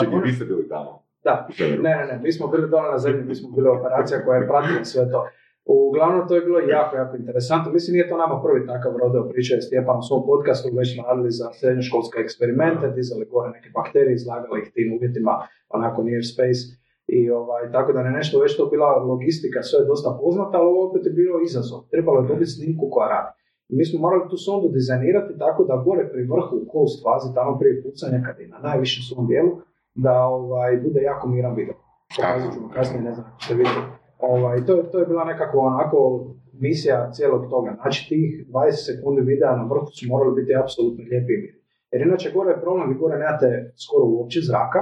Čekaj, vi ste bili tamo? Da, ne, ne, ne, mi smo bili dole na zemlji, mi smo bili operacija koja je pratila sve to. Uglavnom, to je bilo jako, jako interesantno. Mislim, nije to nama prvi takav rodeo priča je Stjepan u svom podcastu, već smo radili za srednjoškolske eksperimente, dizali gore neke bakterije, izlagali ih tim uvjetima, onako near space. I ovaj, tako da ne nešto već to bila logistika, sve je dosta poznata, ali ovo opet je bilo izazov. Trebalo je dobiti snimku koja radi. Mi smo morali tu sondu dizajnirati tako da gore pri vrhu u coast fazi, tamo prije pucanja, kad je na najvišem svom dijelu, da ovaj, bude jako miran video. Pokazat ćemo kasnije, ne znam, se vidi. Ovaj, to, to je bila nekako onako misija cijelog toga. Znači tih dvadeset sekundi videa na vrhu su morali biti apsolutno lijepi i mirni. Jer inače gore je problem, vi gore nemate skoro uopće zraka,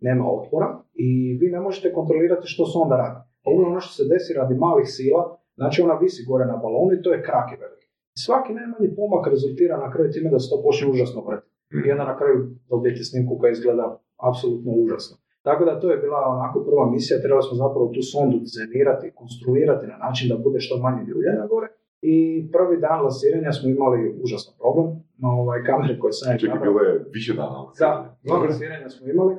nema otpora i vi ne možete kontrolirati što sonda radi. Uglavnom ono što se desi radi malih sila, znači ona visi gore na balonu i to je krak i veliki. Svaki najmanji pomak rezultira na kraju time da se to počne užasno vrti. I onda na kraju dobijete snimku koja izgleda apsolutno užasno. Tako da to je bila onako prva misija, trebali smo zapravo tu sondu dizajnirati, konstruirati na način da bude što manje ljuljana gore. I prvi dan lansiranja smo imali užasan problem. Na ovaj kamere koje sam je napravio. Čekaj, bilo je više dana. Da, dva lansiranja smo imali.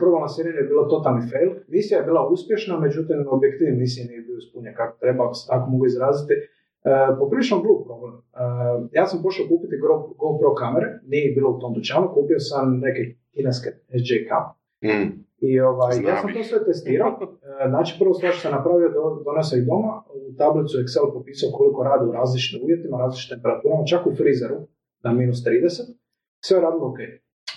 Prvo lansiranje je bilo totalni fail. Misija je bila uspješna, međutim objektiv misije nije bio ispunjen kako treba, ako se tako mogu izraziti. Uh, poprilično glup problem. Uh, ja sam pošao kupiti GoPro kamere, nije bilo u tom dućanu, kupio sam neke kineske S J K. Mm. I ovaj, ja sam to sve testirao. Uh, znači, prvo stvar što sam napravio, do, donesao ih doma, u tablicu Excel popisao koliko rade u različitim uvjetima, različitim temperaturama, čak u frizeru, na minus trideset. Sve je radilo ok.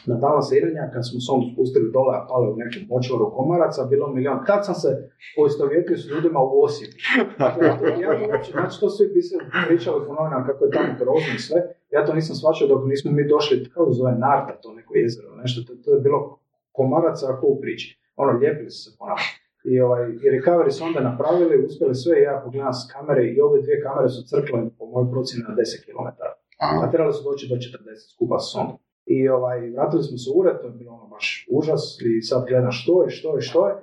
Na dan lansiranja, kad smo sondu spustili dole, a pale u nekim močvaru komaraca, bilo milijon. Tad sam se poistovjetio s ljudima u Osijeku. Dakle, ja to uopće, znači to svi pisali, pričali u novinama kako je tamo grozno sve, ja to nisam shvaćao dok nismo mi došli, kako zove Narta, to neko jezero, nešto, to, to je bilo komaraca ako u priči. Ono, lijepili su se ponavno. I, ovaj, i recovery su onda napravili, uspjeli sve i ja pogledam s kamere i ove dvije kamere su crkle po mojoj procjeni na deset kilometara. A trebali su doći do četrdeset skupa s onom. I ovaj, vratili smo se u ured, to je bilo ono baš užas i sad gledam što je, što je, što je.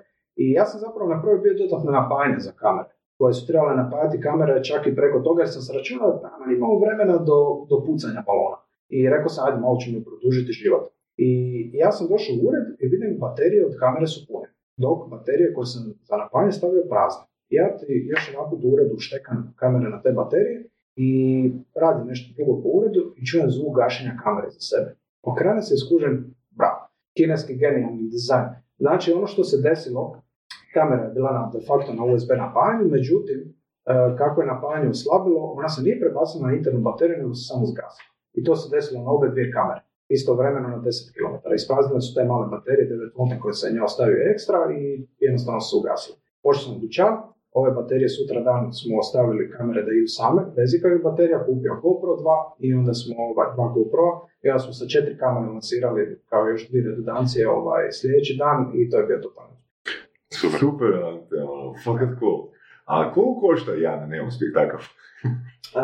I ja sam zapravo na prvi bio dodatno napajanje za kamere, koje su trebale napajati kamere čak i preko toga jer sam se računao da tamo imamo vremena do, do pucanja balona. I rekao sam, ajde, malo ću mi produžiti život. I ja sam došao u ured i vidim baterije od kamere su pune, dok baterije koje sam za napajanje stavio prazne. Ja ti još onakut u uredu štekam kamere na te baterije i radim nešto drugo po uredu i čujem zvuk gašenja kamere za sebe. Okrene se i skužem, bravo, kineski genijalni dizajn. Znači ono što se desilo, kamera je bila na, de facto na U S B napajanju, međutim, e, kako je napajanje oslabilo, ona se nije prebacila na internu bateriju, nego se samo zgasila. I to se desilo na obe dvije kamere, istovremeno na deset kilometara. Ispraznile su te male baterije, devet volti koje se nje ostavio ekstra i jednostavno su ugasile. Pošto sam dućan, ove baterije sutra dan smo ostavili kamere da idu same, bez ikakvih baterija, kupio GoPro dva i onda smo ovaj, dva GoPro-a i onda smo sa četiri kamere lansirali kao još dvije redundancije ovaj, sljedeći dan i to je bio totalno. Super, super, ono, fakat cool. A koliko košta jedan neuspjeh takav? uh,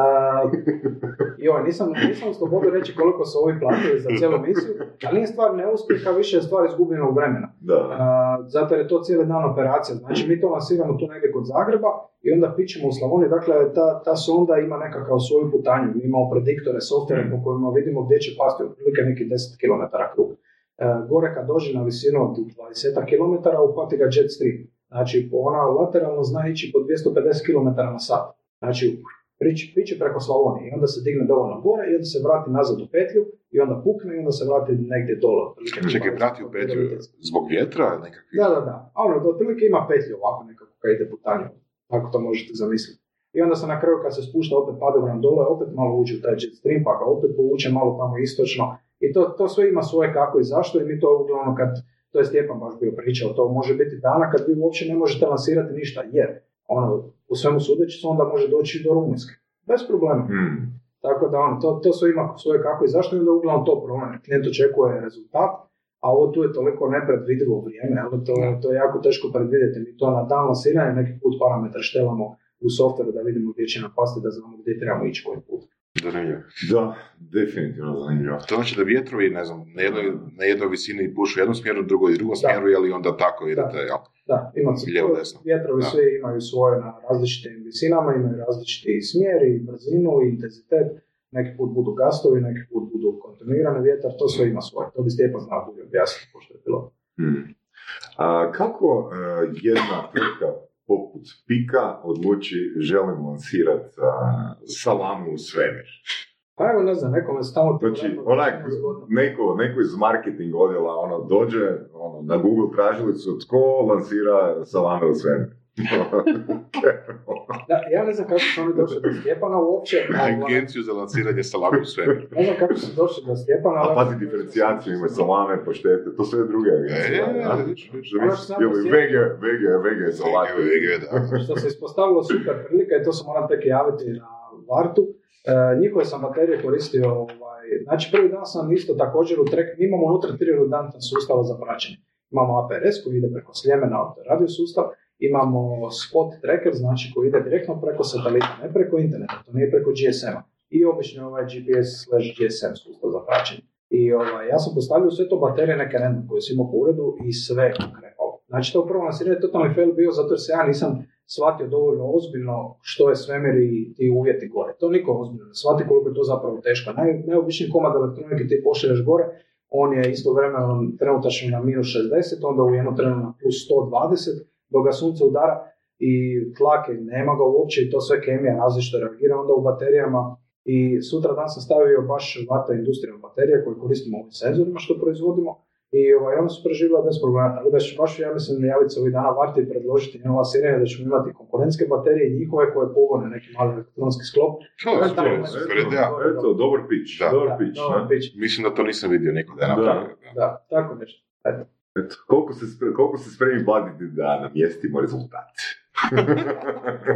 joj, nisam, nisam slobodu reći koliko su ovi platili za cijelu misiju, ali nije stvar neuspjeha, više je stvar izgubljenog vremena. Da. Uh, zato jer je to cijeli dan operacija. Znači mi to lansiramo tu negdje kod Zagreba i onda pićemo u Slavoniji. Dakle, ta, ta sonda ima nekakav svoju putanju. Mi imamo prediktore, softvere po kojima vidimo gdje će pasti otprilike neki deset kilometara krug. Uh, gore kad dođe na visinu od dvadeset kilometara, uhvati ga jet stream. Znači, ona lateralno zna ići po dvjesto pedeset kilometara na sat. Znači, priči, priči preko Slavonije i onda se digne dovoljno gore i onda se vrati nazad u petlju i onda pukne i onda se vrati negdje dole. Čekaj, vrati u petlju zbog vjetra nekakvih? Da, da, da. A ono, otprilike ima petlju ovako nekako kad ide putanju. Tako to možete zamisliti. I onda se na kraju kad se spušta opet padobran dole, opet malo uđe u taj jet stream, pa ga opet povuče malo tamo istočno. I to, to sve ima svoje kako i zašto i mi to uglavnom kad, to je Stjepan baš bio pričao, to može biti dana kad vi uopće ne možete lansirati ništa, jer ono, u svemu sudeći se onda može doći do Rumunjske, bez problema. Hmm. Tako da ono, to, to sve ima svoje kako i zašto i onda uglavnom to problem. Klijent očekuje rezultat, a ovo tu je toliko nepredvidivo vrijeme, ali to, hmm. to je jako teško predvidjeti. Mi to na dan lansiranja neki put parametar štelamo u softveru da vidimo gdje će napasti, da znamo gdje trebamo ići koji put. Zanimljivo. Da, definitivno zanimljivo. To znači da vjetrovi, ne znam, na jednoj, na jednoj visini pušu u jednom smjeru, na drugoj i drugom smjeru, je li onda tako idete, jel? Da, imate lijevo, desno. Vjetrovi da. Svi imaju svoje na različitim visinama, imaju različiti smjer i brzinu i intenzitet. Neki put budu gastovi, neki put budu kontinuirani vjetar, to sve ima svoje. To bi Stjepan znao bolje objasniti, pošto je bilo. Hmm. A kako uh, jedna tvrtka poput Pika odluči, želim lansirati salamu u svemir? Pa evo, ne znam, nekome stavno... Znači, onak, neko, neko iz marketing odjela, ono, dođe ono, na Google tražilicu, tko lansira salame u svemir? Da, ja ne znam kako su oni došli do Stjepana uopće. Agenciju za lansiranje salame u svemir. Ne znam kako su došli do Stjepana. A pazi diferencijaciju, ima salame, poštete, to sve druge agencije. Vege, vege, salame. Što se ispostavilo super prilika i to se moram tek javiti na Vartu. E, njihove sam baterije koristio, ovaj, znači prvi dan sam isto također u trek, mi imamo unutra tri redundantna sustava za praćenje. Imamo A P R S koji ide preko Sljemena, radio sustav. Imamo spot tracker, znači koji ide direktno preko satelita, ne preko interneta, to nije preko G S M-a. I obično ovaj G P S slash G S M sustav za praćenje. I ovaj, ja sam postavio sve to baterije neke random koje sam imao po uredu i sve konkretno. Znači to prvo lansiranje je totalni fail bio zato jer se ja nisam shvatio dovoljno ozbiljno što je svemir i ti uvjeti gore. To niko ozbiljno ne shvati koliko je to zapravo teško. Naj, najobičniji komad elektronike ti pošelješ gore, on je istovremeno trenutačno na minus šezdeset, onda u jednom trenu na plus sto dvadeset, dok ga sunce udara i tlake, nema ga uopće i to sve kemija različito reagira onda u baterijama. I sutra dan sam stavio baš Varta industrijalne baterije koje koristimo ovim senzorima što proizvodimo i ovaj, ono su preživjela bez problema. Tako da ću baš ja mislim najaviti se ovih dana Varti i predložiti njeno lansiranje da ćemo imati konkurentske baterije i njihove koje pogone neki mali elektronski sklop. No, da, super, tamo, super, eto, eto, eto, dobar pitch. Da, dobar da, pitch, dobar pitch. Mislim da to nisam vidio nikada. Da, da, da, tako nešto. Eto. Eto, koliko se, spre, koliko se spremi vaditi da namjestimo rezultat?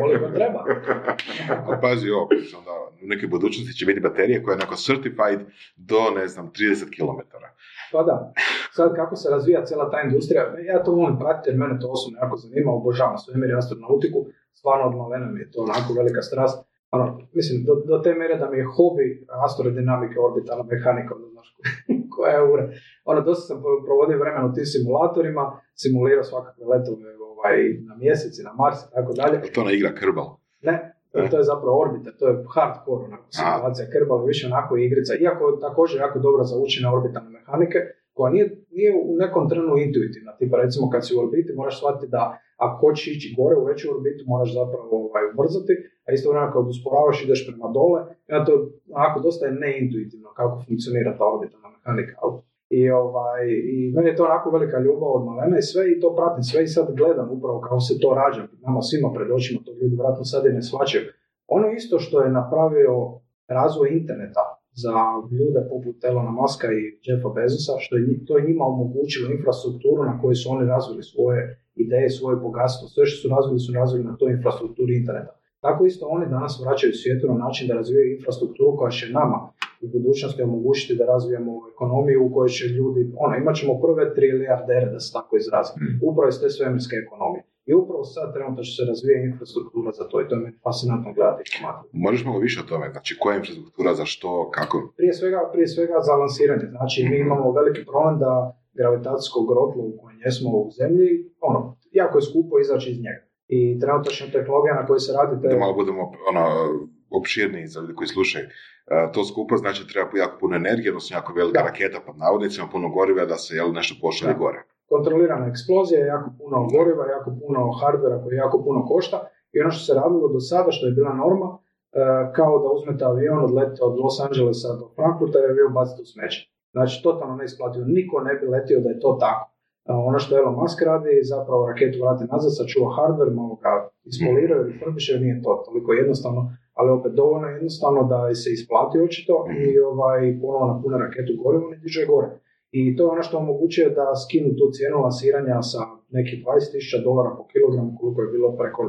Koliko treba? A pazi ovo, onda u neke budućnosti će biti baterije koja je nakon certified do, ne znam, trideset kilometara. Pa da, sad kako se razvija cijela ta industrija, ja to volim pratiti jer mene to osobno jako zanima, obožavam svemir i astronautiku, stvarno od malena mi je to onako velika strast. Ano, mislim, do, do te mjere da mi je hobi astrodinamika, orbitalna mehanika, znaš koja je ura. Ono, dosta sam provodio vremena u tim simulatorima, simulirao svakakve letove ovaj, na mjesec i na Mars i tako dalje. A to ona igra Kerbal? Ne, to, to je zapravo orbita, to je hardcore onako, simulacija Kerbala, više onako igrica, iako također jako dobro za učenje orbitalne mehanike, koja nije, nije u nekom trenu intuitivna, tipa recimo kad si u orbiti moraš shvatiti da ako hoćeš ići gore u veću orbitu moraš zapravo ovaj, ubrzati, a isto vremena kad usporavaš ideš prema dole, ja to onako dosta je neintuitivno kako funkcionira ta orbitalna mehanika. I, ovaj, i meni je to onako velika ljubav od malena i sve i to pratim, sve i sad gledam upravo kako se to rađa, nama svima pred očima, to ljudi vratno sad i ne shvaćaju. Ono isto što je napravio razvoj interneta za ljude poput Elona Muska i Jeffa Bezosa, što je to je njima omogućilo infrastrukturu na kojoj su oni razvili svoje ideje, svoje bogatstvo, sve što su razvili su razvili na toj infrastrukturi interneta. Tako isto oni danas vraćaju svijetu na način da razvijaju infrastrukturu koja će nama u budućnosti omogućiti da razvijemo ekonomiju u kojoj će ljudi, ono, imat ćemo prve trilijardere, da se tako izrazi, upravo iz te svemirske ekonomije. I upravo sad trenutno će se razvije infrastruktura za to i to je fascinantno gledati. Možeš malo više o tome, znači koja je infrastruktura, za što, kako? Prije svega, prije svega za lansiranje, znači mi imamo veliki problem da gravitacijsko grotlo u kojem jesmo u zemlji, ono, jako je skupo izaći iz njega. I trenutno tehnologija na kojoj se radite... Da malo budemo ono, opširniji za ljudi koji slušaju. Uh, to skupo znači treba jako puno energije, odnosno jako velika da. Raketa pod navodnicima, puno goriva da se jel, nešto pošalje gore. Kontrolirana eksplozija, jako puno goriva, jako puno hardvera koji jako puno košta. I ono što se radilo do sada, što je bila norma, uh, kao da uzmete avion, odletite od Los Angelesa do Frankfurta i avion bacite u smeće. Znači, totalno neisplativo. Niko ne bi letio da je to tako. Ono što Elon Musk radi, zapravo raketu vrati nazad, sačuva hardware, malo ga ispoliraju i frpiše, nije to toliko jednostavno, ali opet dovoljno jednostavno da se isplati očito i ovaj, ponovno napune raketu gore, on diže gore. I to je ono što omogućuje da skinu tu cijenu lansiranja sa nekih dvadeset tisuća dolara po kilogramu, koliko je bilo preko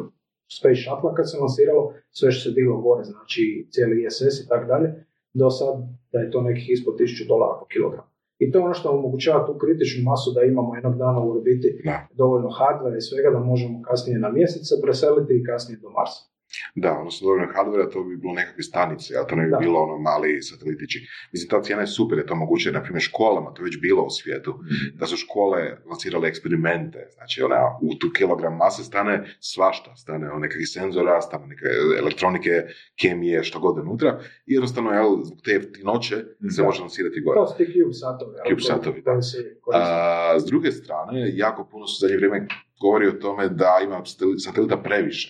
Space Shuttle kad se lansiralo, sve što se diglo gore, znači cijeli I S S i tako dalje, do sad da je to nekih ispod tisuću dolara po kilogramu. I to je ono što omogućava tu kritičnu masu da imamo jednog dana u orbiti da. Dovoljno hardvera i svega da možemo kasnije na mjesec se preseliti i kasnije do Marsa. Da, odnosno dovoljno hardvera to bi bilo nekakve stanice, a to ne bi da. Bilo ono mali satelitići. Mislim, ta cijena je super, je to omogućuje, na primjer, školama, to je već bilo u svijetu, mm-hmm. da su škole lancirale eksperimente, znači ona, u tu kilogram mase stane svašta, stane on nekakvih senzora, stane neke elektronike, kemije, što god unutra, i jednostavno, jel, zbog te jeftinoće mm-hmm. se može lancirati gore. To su ti cube satovi. Cube satovi, da. A, s druge strane, jako puno su zadnje vrijeme govori o tome da ima satelita previše.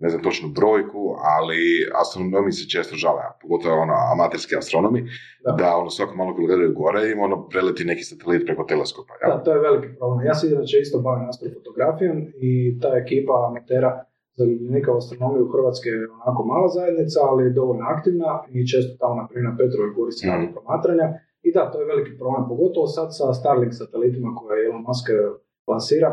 Ne znam točnu brojku, ali astronomi se često žale, pogotovo ono, amaterski astronomi, da, da ono, svako malo kad gledaju gore im ono, preleti neki satelit preko teleskopa. Ja? Da, to je veliki problem. Ja se inače isto bavim astrofotografijom i ta ekipa amatera zaljubljenika u astronomiju Hrvatske je onako mala zajednica, ali dovoljno aktivna i često tamo na primjer na Petrovoj gori se radi mm. promatranja. I da, to je veliki problem, pogotovo sad sa Starlink satelitima koje Elon Musk lansira.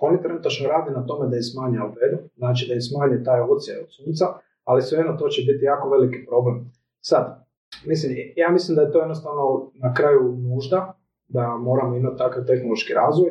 Oni trenutno rade na tome da je smanje albedo, znači da je smanje taj odsjaj od sunca, ali svejedno to će biti jako veliki problem. Sad, mislim, ja mislim da je to jednostavno na kraju nužda, da moramo imati takav tehnološki razvoj.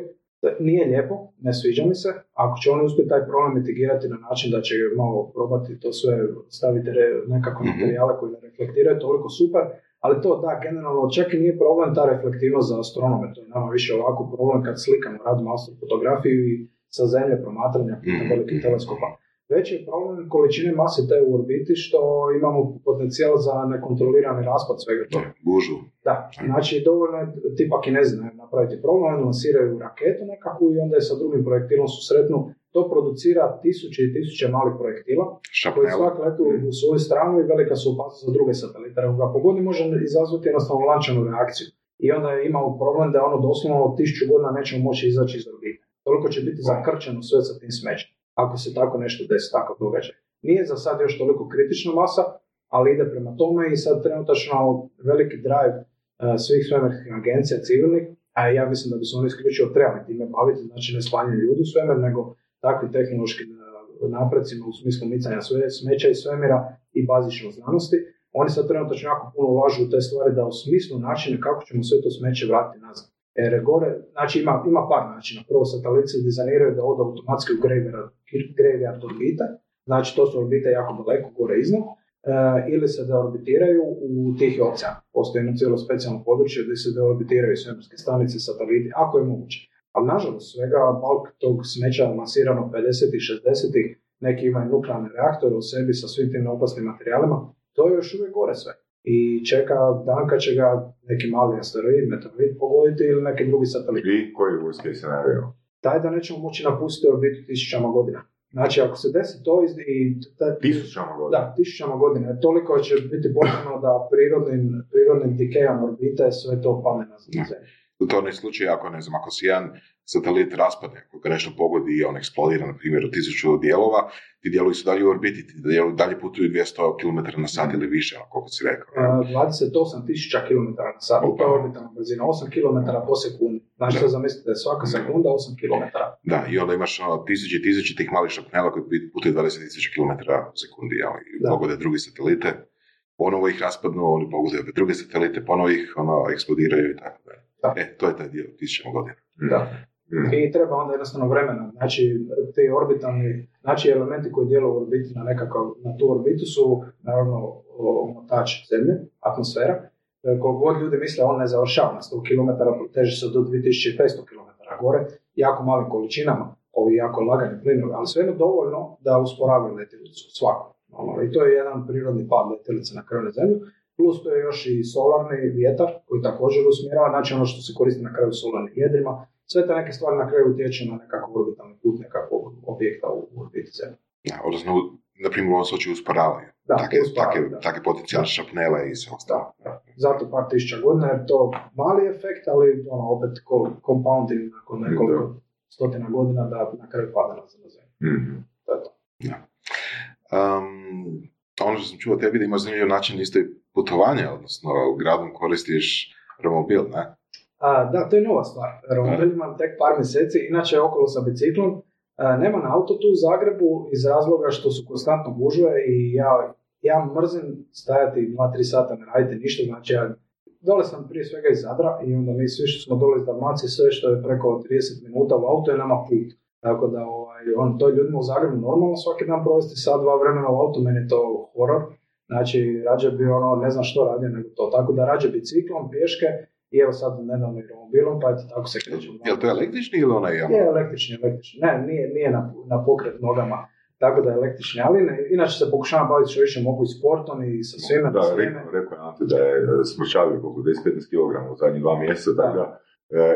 Nije lijepo, ne sviđa mi se, ako će oni uspjeti taj problem mitigirati na način da će malo probati to sve, staviti nekako materijale koji ne reflektiraju, toliko super, ali to da, generalno, čak i nije problem ta reflektivnost za astronome, to je nama više ovako problem kad slikamo, radimo astrofotografiju i sa zemlje promatranja putem velikih teleskopa. Veći je problem količine mase te u orbiti što imamo potencijal za nekontrolirani raspad svega toga. Božu. Da, znači dovoljno je, tipa Kinezi ne napraviti problem, oni lansiraju raketu nekakvu i onda je sa drugim projektilom susretnu. To producira tisuće i tisuće malih projektila Šapnela. Koji svak letu u svoju stranu i velika su opasnost za druge satelite. Ako ga pogodi može izazvati jednostavno lančanu reakciju. I onda imamo problem da ono doslovno tisuću godina nećemo moći izaći iz orbite. Toliko će biti zakrčeno sve sa tim smećem. Ako se tako nešto desi, tako događa. Nije za sad još toliko kritična masa, ali ide prema tome i sad trenutačno veliki drive svih svemirskih agencija civilnih, a ja mislim da bi se oni isključivo trebali time baviti, znači ne slanje ljudi u svemir, nego takvi tehnološki napredcima u smislu micanja smeća i svemira i bazične znanosti, Oni sad trenutno jako puno ulažu u te stvari da osmislu načine kako ćemo sve to smeće vratiti nazad. Jer gore, znači ima, ima par načina. Prvo, satelitci dizajniraju da odu automatski u graveyard orbite, znači to su orbite jako daleko gore iznad, e, ili se deorbitiraju u Tihi ocean. Postoji jedno cijelo specijalno područje gdje se deorbitiraju svemirske stanice, sateliti, ako je moguće. Ali nažalost, svega balk tog smeća lansirano pedesetih, šezdesetih, neki imaju nuklearne reaktore u sebi sa svim tim opasnim materijalima, to je još uvijek gore sve. I čeka dan kad će ga neki mali asteroid, meteorit pogoditi ili neki drugi satelit. I koji uski scenarij? Taj da nećemo moći napustiti orbitu tisućama godina. Znači, ako se desi to iz... Ta... Tisućama godina? Da, tisućama godina. Toliko će biti potrebno da prirodnim, prirodnim dikejom orbite sve to padne na zemlju. U tom slučaju, ako ne znam, ako si jedan satelit raspadne, ako ga nešto pogodi i on eksplodira, na primjer, od tisuću dijelova, ti dijelovi su dalje u orbiti, ti dijelovi dalje putuju dvjesto kilometara na sat ili više, koliko si rekao. dvadeset osam tisuća kilometara na sat, to je orbitalna brzina, osam kilometara po sekundi. Znači, da zamislite da je svaka sekunda osam kilometara. Da, i onda imaš ono, tisući, tisući tih malih šapnela koji putuju dvadeset tisuća kilometara po sekundi, ali pogode drugi satelite, ponovo ih raspadnu, oni pogode druge satelite, ponovo ih ono, eksplodiraju i tako dalje. Da. E, to je taj dio, tisućama godina. Da. Mm. I treba onda jednostavno vremena. Znači, te orbitalni, znači elementi koji djeluju u orbiti na nekakav, na tu orbitu su, naravno, omotač zemlje, atmosfera. Koliko god ljudi misle, on ne završava na sto kilometara, proteže se do dvije tisuće petsto kilometara gore, jako malim količinama, ovi jako lagani plinovi, ali sve je dovoljno da usporavaju letjelicu, svako. Ono, i to je jedan prirodni pad letjelice na kraju zemlju. Plus to je još i solarni vjetar koji također usmjerava, znači ono što se koristi na kraju solarnih jedrima. Sve te neke stvari na kraju utječu na nekakav orbitalni put nekakvog objekta u orbiti zemlje. Ja, odnosno, na primjer u ovom slučaju usporavaju. Da, take, usporavaju, take, da. Take potencijalne šapnele i sve ostalo. Da, da. Zato par tisuća godina je to mali efekt, ali ono, opet compounding nakon nekoliko da. stotina godina da na kraju pada na zemlju. Mm-hmm. To je to. Ja. Um, ono što sam čuo tebi da ima zanimljiv način isto i putovanja, odnosno u gradom koristiš romobil, ne? A, da, to je nova stvar. Romobil imam tek par mjeseci, inače okolo sa biciklom. A, nema na auto tu u Zagrebu iz razloga što su konstantno gužve i ja, ja mrzim stajati dva tri sata, ne radite ništa. Znači, ja dole sam prije svega iz Zadra i onda mi svi što smo dole iz Dalmacije, sve što je preko trideset minuta u auto je nama put. Tako da, ovaj, on, to je ljudima u Zagrebu normalno svaki dan provesti sad dva vremena u auto, meni je to horor. Znači, rađe bi ono, ne znam što radio nego to. Tako da rađe biciklom, pješke i evo sad nedavno i romobilom, pa tako se krećemo. Je li to električni ili onaj? Je električni, električni. Ne, nije, nije na, na pokret nogama. Tako da je električni, ali ne, inače se pokušavam baviti što više mogu i sportom i sa svime. Da, rekao, rekao je Ante da je smršavio koliko deset do petnaest kilograma u zadnjih dva mjeseca, tako da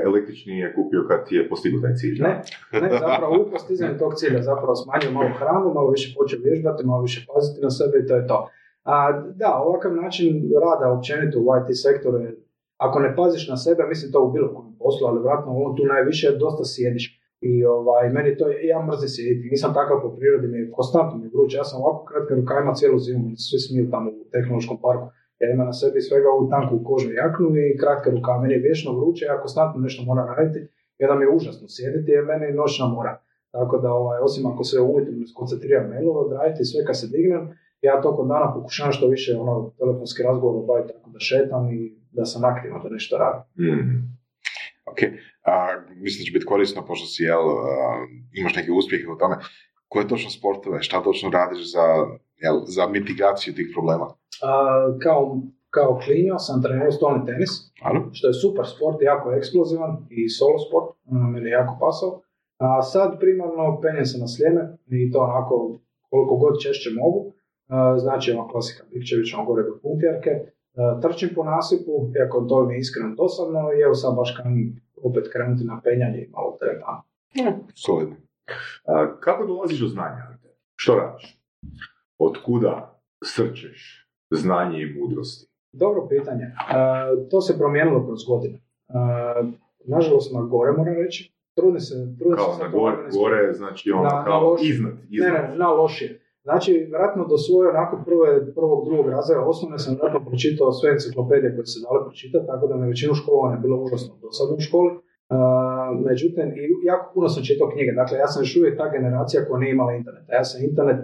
električni je kupio kad je postigao taj cilj. Ne, ne, zapravo u postizanju tog cilja zapravo smanjio malo hranu, malo više počeo vježbati, malo više paziti na sebe i to je to. A, da, ovakav način rada općenito u I T sektoru je, ako ne paziš na sebe, mislim to u bilo kojem poslu, ali vratno ono tu najviše dosta sjediš. I ovaj, meni to, ja mrzim sjediti, nisam takav po prirodi, mi je konstantno mi vruće, ja sam ovako kratka rukajima cijelu zimu, svi smiju tamo u tehnološkom parku, ja imam na sebi svega ovu tanku kožnu jaknu i kratka rukajima, meni je vječno vruće, ja konstantno nešto moram raditi, jer da mi je užasno sjediti, jer meni noćna mora. Tako da, ovaj, osim ako se ujutro ne skoncentriram mailove, odraditi sve kad se dignem, ja tokom dana pokušavam što više ono, telefonski razgovor obaviti tako da šetam i da sam aktivan, da nešto radim. Mm. Ok, a, mislim da će biti korisno, pošto si jel, a, imaš neke uspjehe u tome. Koje točno sportove, šta točno radiš za, jel, za mitigaciju tih problema? A, kao, kao klinio sam trenirao stolni tenis, ano? Što je super sport, jako eksplozivan i solo sport, meni je jako pasao. A sad primarno penjem se na sljeme i to onako koliko god češće mogu. Znači, ono klasika Bikčević, on gore do punktjarke, trčim po nasipu, iako to mi je iskreno dosadno, i evo sad baš kanim opet krenuti na penjanje i malo terena. Mm. Solidno. Kako dolaziš do znanja? Što radiš? Od kuda srčeš znanje i mudrosti? Dobro pitanje. A, to se promijenilo kroz godine. A, nažalost, na gore moram reći. Trudne se... Trudne kao se na gore, gore, znači ono na, kao na iznad, iznad. Ne, ne, na lošije. Znači, vjerojatno do svoje, onako prve, prvog, drugog razreda osnovne sam vjerojatno pročitao sve enciklopedije koje se dale pročitati, tako da me većinu školovanja je bilo užasno dosadno u školi. Uh, međutim, jako puno sam čitao knjige. Dakle, ja sam još uvijek ta generacija koja nije imala interneta. Ja sam internet,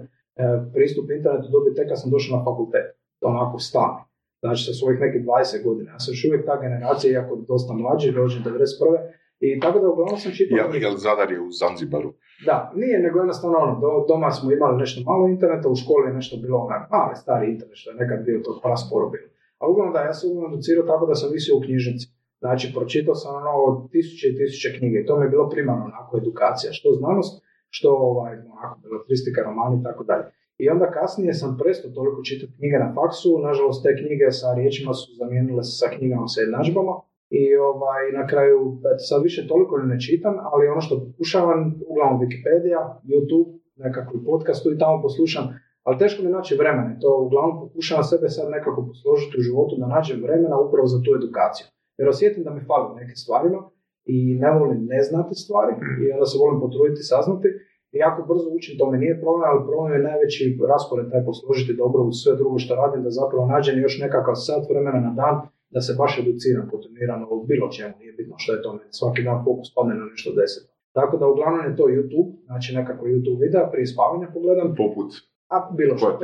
pristup internetu dobio tek kad sam došao na fakultet. onako stane. Znači, sa svojih nekih dvadeset godina. Ja sam još uvijek ta generacija, iako dosta mlađi, rođen devedeset prve. I tako da uglavnom sam čitao... Jel, jel Zadar je u Zanzibaru? Da, nije, nego jednostavno ono, do, doma smo imali nešto malo interneta, u školi je nešto bilo onak, mali, stari internet, što je nekad bio to prasporo bilo. A uglavnom da, ja sam uglavnom educirao tako da sam visio u knjižnici. Znači, pročitao sam ono tisuće i tisuće knjige i to mi je bilo primarno onako edukacija, što znanost, što ovaj, onako, belotristika, romani i tako dalje. I onda kasnije sam prestao toliko čitati knjige na faksu, nažalost te knjige sa riječima su zamijenile se sa knjigama sa jednadžbama. I ovaj, na kraju, sad više toliko ne čitam, ali ono što pokušavam, uglavnom Wikipedia, YouTube, nekakvu podcastu i tamo poslušam, ali teško mi naći vremena. To uglavnom pokušavam sebe sad nekako posložiti u životu, da nađem vremena upravo za tu edukaciju. Jer osjetim da mi fali u nekim stvarima i ne volim ne znati stvari i onda se volim potruditi saznati. I jako brzo učim, to mi nije problem, ali problem je najveći raspored taj posložiti dobro u sve drugo što radim, da zapravo nađem još nekakav sat vremena na dan da se baš educiram kontinuirano u bilo čemu, nije bitno što je to meni, svaki dan fokus padne na nešto deset. Tako da uglavnom je to YouTube, znači nekako YouTube videa, prije spavanja pogledam. Poput? A bilo što.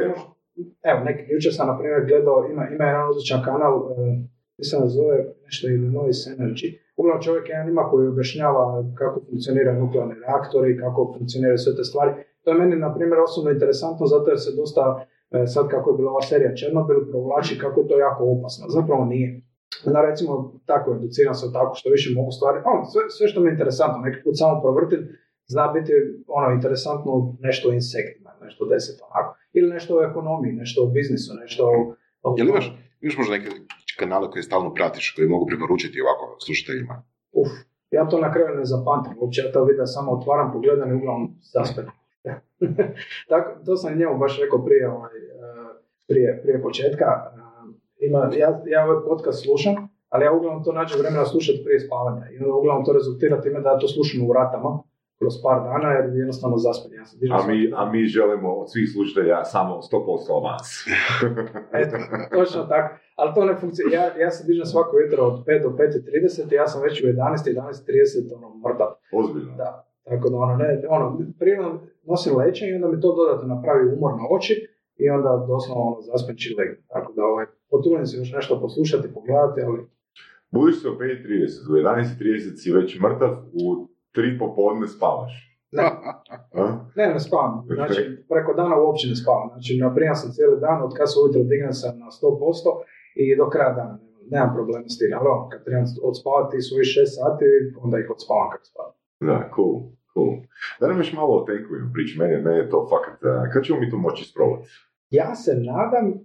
Evo, neki, jučer sam na primjer gledao, ima, ima jedan odličan kanal, mi se zove nešto Illinois Energy. Uglavnom čovjek jedan ima koji objašnjava kako funkcioniraju nuklearni reaktori, kako funkcioniraju sve te stvari. To je meni na primjer osobno interesantno zato jer se dosta... Sad kako je bila ova serija Černobil, provlači kako je to jako opasno. Zapravo nije. Na recimo, tako educiram se tako što više mogu stvari. Ono, sve, sve što mi je interesantno, neki put samo provrtim, zna biti ono interesantno nešto o insektima, nešto deset onako. Ili nešto o ekonomiji, nešto o biznisu, nešto o... o... Jel imaš, imaš možda neke kanale koje stalno pratiš, koje mogu preporučiti ovako slušateljima? Uf, ja to na kraju ne zapamtim. Uopće ja to vidim, samo otvaram, pogledam i uglavnom zaspem. Tako, to sam njemu baš rekao prije, ovaj, prije, prije početka. Ima, ja, ja ovaj podcast slušam, ali ja uglavnom to nađem vremena slušati prije spavanja. I uglavnom to rezultira time da ja to slušam u ratama kroz par dana jer jednostavno zaspam. Ja a, mi, a mi želimo od svih slušatelja samo sto posto avans. Eto, točno tako. Ali to ne funkcionira. Ja, ja se dižem svako jutro od pet do pet i trideset i ja sam već u jedanaest i jedanaest i trideset ono, mrtav. Ozbiljno. Da. Tako da ono, ne, ono, prirodno nosim leće i onda mi to dodatno napravi umor na oči i onda doslovno ono, zaspenči legno. Tako da ovaj, potrudim se još nešto poslušati, pogledati, ali... Budiš se u pet i trideset, u jedanaest i trideset si već mrtav, u tri popodne spavaš. Ne, ne, ne spavam. Znači, preko dana uopće ne spavam. Znači, naprijam sam cijeli dan, od kada se ujutro dignem sam na sto posto i do kraja dana. Nemam problema s tim, ali ono, kad trebam odspavati svojih šest sati, onda ih odspavam kako spavam. Da, cool, cool. Da nam još malo o tankovima priči, meni, meni je to fakat, kada ćemo mi to moći isprobati? Ja se nadam uh,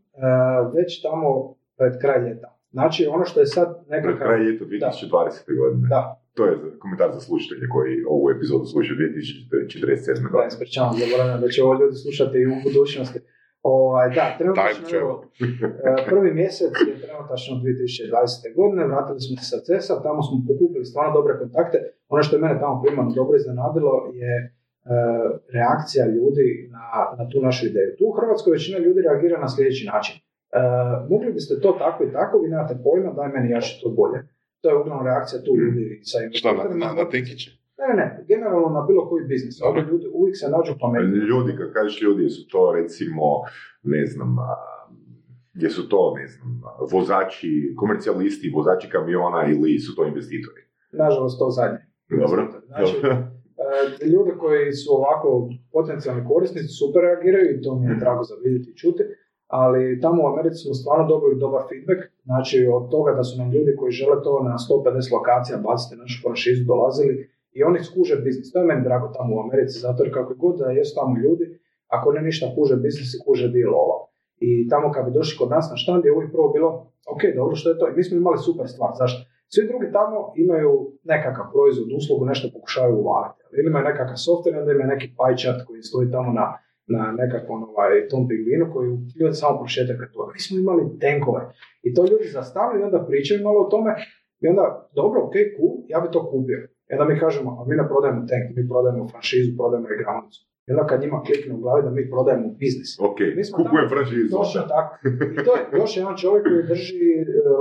već tamo pred kraj ljeta. Znači ono što je sad nekakav... Pred kraj ljeta dvije tisuće dvadesete. godine. Da. To je komentar za slušatelje koji ovu epizodu slušaju dvije tisuće četrdeset sedme. godine. Da, ispričavam, zaboravljam da će ovo ljudi slušati i u budućnosti. Ovaj, da, trenutačno, prvi mjesec je trenutačno dvije tisuće dvadesete. godine, vratili smo se sa CES-a, tamo smo pokupili stvarno dobre kontakte. Ono što je mene tamo primarno dobro iznenadilo je e, reakcija ljudi na, na tu našu ideju. Tu u Hrvatskoj većina ljudi reagira na sljedeći način. E, mogli biste to tako i tako, vi nemate pojma, daj meni ja što to bolje. To je uglavnom reakcija tu ljudi. Sa što, na, na, na tenkiće? Ne, ne, ne, generalno na bilo koji biznis. Ovi ljudi uvijek se nađu pametni. Ljudi, kad kažeš ljudi, su to recimo, ne znam, gdje su to, ne znam, vozači, komercijalisti, vozači kamiona ili su to investitori? Nažalost, to zadnje. Dobro. Znači, ljudi koji su ovako potencijalni korisnici super reagiraju i to mi je drago za vidjeti i čuti, ali tamo u Americi smo stvarno dobili dobar feedback, znači od toga da su nam ljudi koji žele to na sto pedeset lokacija baciti našu franšizu dolazili, i oni skuže biznis. To je meni drago tamo u Americi, zato jer kako god da jesu tamo ljudi, ako ne ništa kuže biznis i kuže dealova. I tamo kad bi došli kod nas na štand je uvijek prvo bilo, ok, dobro, što je to? I mi smo imali super stvar, zašto? Svi drugi tamo imaju nekakav proizvod, uslugu, nešto pokušavaju uvaliti. Ili imaju nekakav software, onda imaju neki pie chart koji stoji tamo na, na nekakvom ovaj, tom pingvinu koji ljudi samo prošetaju kad to. Mi smo imali tenkove. I to ljudi zastavljaju i onda pričaju malo o tome. I onda, dobro, ok, cool, ja bi to kupio. I onda mi kažemo, a mi ne prodajemo tank, mi prodajemo franšizu, prodajemo igranicu. I onda kad njima klikne u glavi da mi prodajemo biznis. Ok, kupujem franšizu. Točno tako. I to je još jedan čovjek koji drži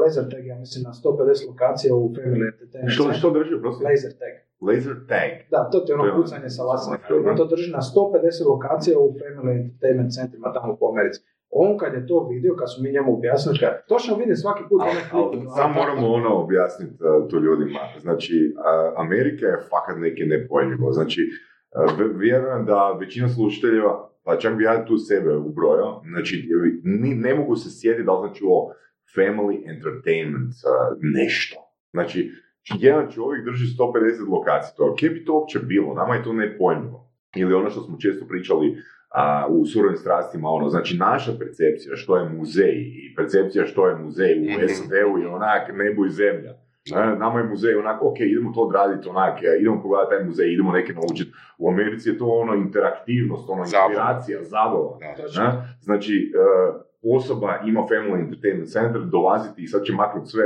laser tag, ja mislim, na sto pedeset lokacija u Family Entertainment. Što, što drži, prosim? Laser tag. Laser tag. Da, to je ono pucanje sa lasernim strojevima. To drži na sto pedeset lokacija u Family Entertainment centrima tamo po Americi. On kad je to vidio, kad su mi njemu objasnili, točno vidim svaki put a, onaj klip. Samo moramo ono objasniti uh, to ljudima. Znači, uh, Amerika je fakat neki nepojmljivo. Znači, uh, vjerujem da većina slušateljeva, pa čak bi ja tu sebe ubrojao, znači, ni, ne mogu se sjetiti da li znači o Family Entertainment uh, nešto. Znači, jedan čovjek drži sto pedeset lokacija. To, kje bi to uopće bilo? Nama je to nepojmljivo. Ili ono što smo često pričali a, u Surovim strastima, ono, znači naša percepcija što je muzej i percepcija što je muzej u S A D-u je onak nebo i zemlja. A, nama je muzej onak, ok, idemo to odraditi onak, idemo pogledati taj muzej, idemo neke naučiti. U Americi je to ono interaktivnost, ono inspiracija, zabava. Znači, uh, osoba ima Family Entertainment Center, dolaziti i sad će maknuti sve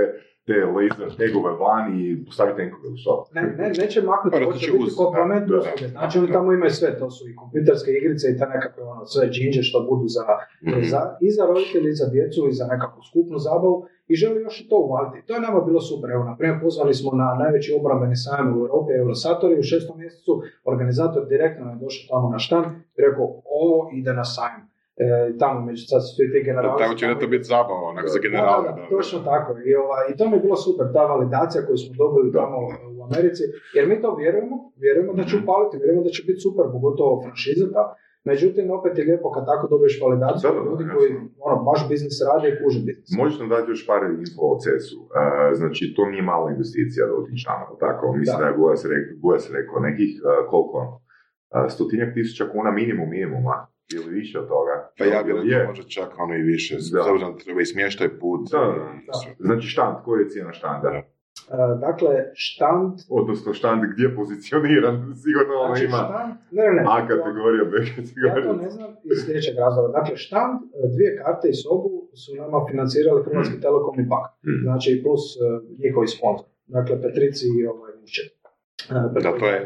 te laser tegove van i postaviti nekoga u sobu. Ne, ne, neće maknuti, pa, hoće biti uz... komplement usluge. Znači, oni tamo imaju sve, to su i kompjuterske igrice i ta nekakve ono, sve džinđe što budu za, mm-hmm. za, i za roditelje, i za djecu, i za nekakvu skupnu zabavu. I želi još i to uvaliti. To je nama bilo super. Evo, naprimjer, pozvali smo na najveći obrambeni sajam u Europi, Eurosatori, u šestom mjesecu organizator direktno je došao tamo na štand i rekao, ovo ide na sajam. E, tamo među sad su i te generalne. Tako će da to biti zabava, onak za generalne. Da, da, da, točno tako. I, ova, i to mi je bilo super, ta validacija koju smo dobili tamo u Americi, jer mi to vjerujemo, vjerujemo da će upaliti, vjerujemo da će biti super, pogotovo franšizata. Međutim, opet je lijepo kad tako dobiješ validaciju od ljudi koji ono, baš biznis rade i kuže biznis. Možeš nam dati još par info o C E S-u. E, znači, to nije mala investicija da otići tamo, tako? Mislim da, da je Guja se, rek, se rekao nekih, uh, koliko? Uh, stotinjak tisuća kuna minimum minimuma. Ili više od toga. Pa ja bih rekao možda čak ono i više. Zavrano treba i smještaj put. Da, da. Znači štand, koja je cijena štanda? Da. Uh, dakle, štand... Odnosno štand gdje je pozicioniran, sigurno ono znači, ima štand... ne, ne, ne, A kategorija, B kategorija. Ja to ne znam iz sljedećeg razloga. Dakle, štand, dvije karte i sobu su nama financirali Hrvatski mm. Telekom i Pak. Mm. Znači, plus uh, njihovi sponsor. Dakle, Petrici i ovaj Vuče. Uh, da, to je...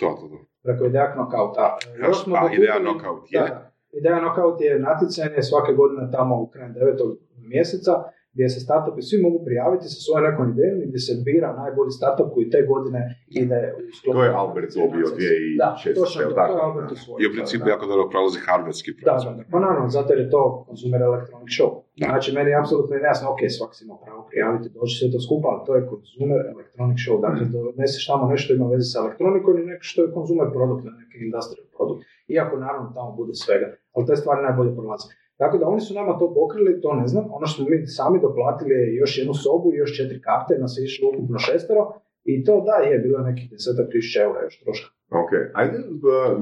To, to, to. Preko Ideja nokauta. Još smo a, dokupili, Ideja nokaut je? Da, Ideja nokaut je natjecanje svake godine tamo u krajem devetog mjeseca, gdje se startupi svi mogu prijaviti sa svojom nekom idejom i gdje se bira najbolji startup koji te godine ide u sklopu. To je Albert obio dvije tisuće šeste. Da, točno, to, to je Albert u svoju. I u principu jako dobro prolazi harvardski proizvod. Da, da, pa naravno, zato jer je to Consumer Electronic Show. Da. Znači, meni je apsolutno nejasno, ok, svak si ima pravo prijaviti, dođi sve to skupa, ali to je Consumer Electronic Show. Dakle, doneseš tamo nešto ima veze sa elektronikom ili nešto što je consumer produkt, neki industrial produkt. Iako naravno tamo bude svega, ali te stvari najbolje prolaze. Tako da oni su nama to pokrili, to ne znam. Ono što smo mi sami doplatili je još jednu sobu i još četiri karte, nas je išlo ukupno šestero i to da je bilo nekih desetak tisuća eura još troška. Ok, ajde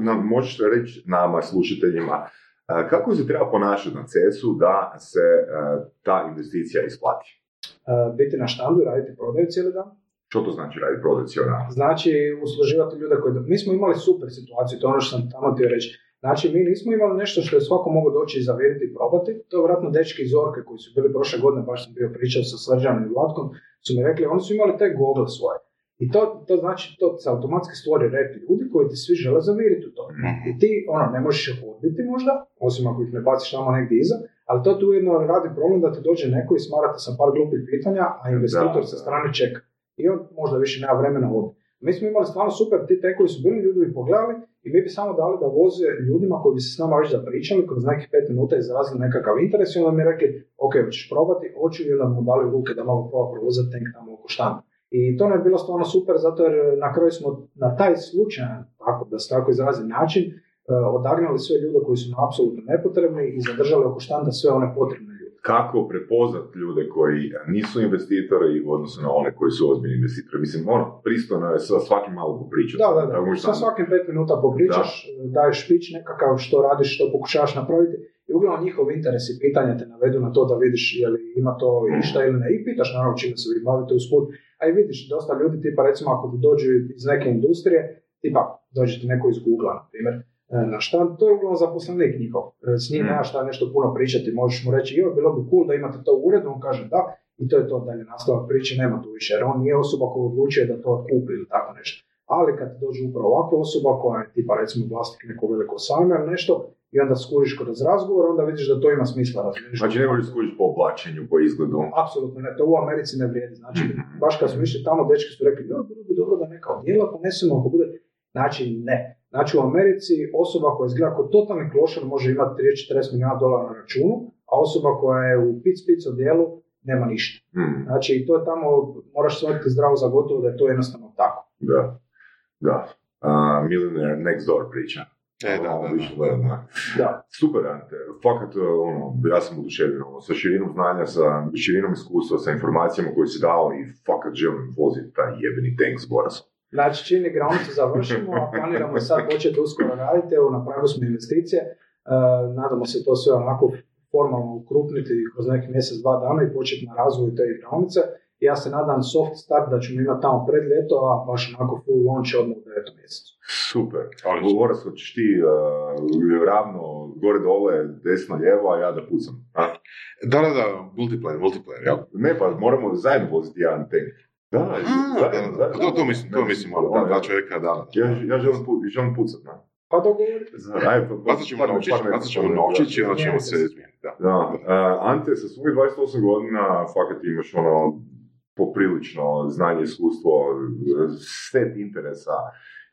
nam možeš reći nama, slušateljima, kako se treba ponašati na C E S-u da se ta investicija isplati? Biti na štandu i raditi prodaju cijeli dan. Što to znači raditi prodaju cijeli dan? Znači usluživati ljude koji... Mi smo imali super situaciju, to je ono što sam tamo htio reći. Znači, mi nismo imali nešto što je svako mogo doći i zavjeriti i probati. To je vratno dečki iz Orke koji su bili prošle godine, baš sam bio pričao sa Srđanom i Vlatkom, su mi rekli, oni su imali te Google svoje. I to, to znači, to se automatski stvori red ljudi koji ti svi žele zavjeriti u to. I ti, ono, ne možeš ih odbiti možda, osim ako ih ne baciš tamo negdje iza, ali to tu jedno radi problem da ti dođe neko i smarate sa par glupih pitanja, a investitor sa strane čeka. I on možda više nema vremena odbiti. Mi smo imali stvarno super tite koji su bili ljudi pogledali i mi bi samo dali da voze ljudima koji bi se s nama već zapričali kroz nekih pet minuta izrazili nekakav interes i onda mi rekli ok, hoćeš probati, hoću i onda mu dali ruke da malo proba provozati tank tamo oko štanda. I to nam je bilo stvarno super zato jer na kraju smo na taj slučaj, tako da se tako izrazi način, odagnali sve ljude koji su nam apsolutno nepotrebni i zadržali oko štanda sve one potrebne ljude. Kako prepoznati ljude koji nisu investitori odnosno na one koji su ozbiljni investitori? Mislim, ono, pristojno je sa svakim malo popričati. Da, da, da. Sa svakim pet minuta popričaš, da. Daješ pić nekakav što radiš, što pokušavaš napraviti. I uglavnom njihov interes i pitanja te navedu na to da vidiš je li ima to i šta ili ne. I pitaš naravno čime se vi bavite usput. A i vidiš dosta ljudi, tipa recimo ako dođu iz neke industrije, tipa dođete neko iz Google-a, na primjer. Na štand, to je uglavnom zaposlenik njihov. S njim nema šta nešto puno pričati, možeš mu reći, joj, bilo bi cool da imate to u uredu, on kaže da, i to je to dalje nastavak priče, nema tu više, jer on nije osoba koja odlučuje da to kupi ili tako nešto. Ali kad dođe upravo ovakva osoba koja je tipa recimo vlasnik nekog velikog sajma ili nešto, i onda skuriš kroz razgovor, onda vidiš da to ima smisla razmišljati. Znači ne možeš skuriš po oblačenju, po izgledu? Apsolutno ne, to u Americi ne vrijedi. Znači, baš kad smo išli tamo, dečki su rekli, bilo bi dobro da kao djelo ponesemo, ako bude, znači ne. Znači u Americi osoba koja izgleda kao totalni klošar može imati trideset do četrdeset milijuna dolara na računu, a osoba koja je u pic-pic odjelu nema ništa. Hmm. Znači to je tamo, moraš shvatiti zdravo za gotovo da je to jednostavno tako. Da, da. Uh, Millionaire Next Door priča. E, da, da, da, da, da. Da. Super, Ante. Fakat, ono, ja sam oduševljen, ono, sa širinom znanja, sa širinom iskustva, sa informacijama koje si dao i fakat želim voziti taj jebeni tank s borasom. Znači, čini granicu završimo, a planiramo sad početi uskoro raditi, evo, napravili smo investicije, e, nadamo se to sve onako formalno ukrupniti kroz neki mjesec, dva dana i početi na razvoju te granice. Ja se nadam soft start da ćemo imati tamo pred ljeto, a baš onako full launch odmah u devetom mjesecu. Super. Ali govorio sam, ćeš ti uh, ravno gore dole, desno lijevo, a ja da pucam. A? Da, da, da, multiplayer, multiplayer, ja. Ne, pa moramo zajedno voziti jedan tank. Da, a, zajedno, da, da, zajedno. To, to mislim, to mislim, malo, da, da, da čovjeka, da. Ja, ja želim, pu, želim pucati, ne? Pa dogovorite se. Bacat ćemo novčići i onda ćemo se izmijeniti. Da. Da. Uh, Ante, sa svojih dvadeset osam godina, fakat imaš ono poprilično znanje, iskustvo, set interesa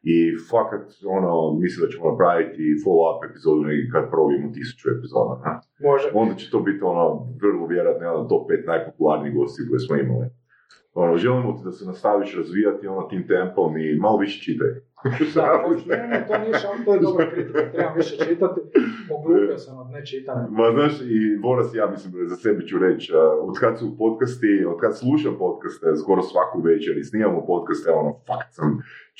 i fakat, ono, mislim da ćemo napraviti follow-up epizodu kad probimo tisuću epizoda. Ha? Može. Onda će to biti, ono, vrlo vjerojatno, jedan top pet najpopularnijih gosti koje smo imali. Ono, želimo ti da se nastaviš razvijati, ono, tim tempom i malo više čitaj. Da, ne, ne, to nije šal, to je dobra kritika, trebam više čitati, poglupio sam od nečitanja. Ma znaš, i Boras, ja mislim, za sebe ću reći, od kad su podcasti, od kad slušam podcaste, skoro svaku večer i snimamo podcaste, ono, fakt sam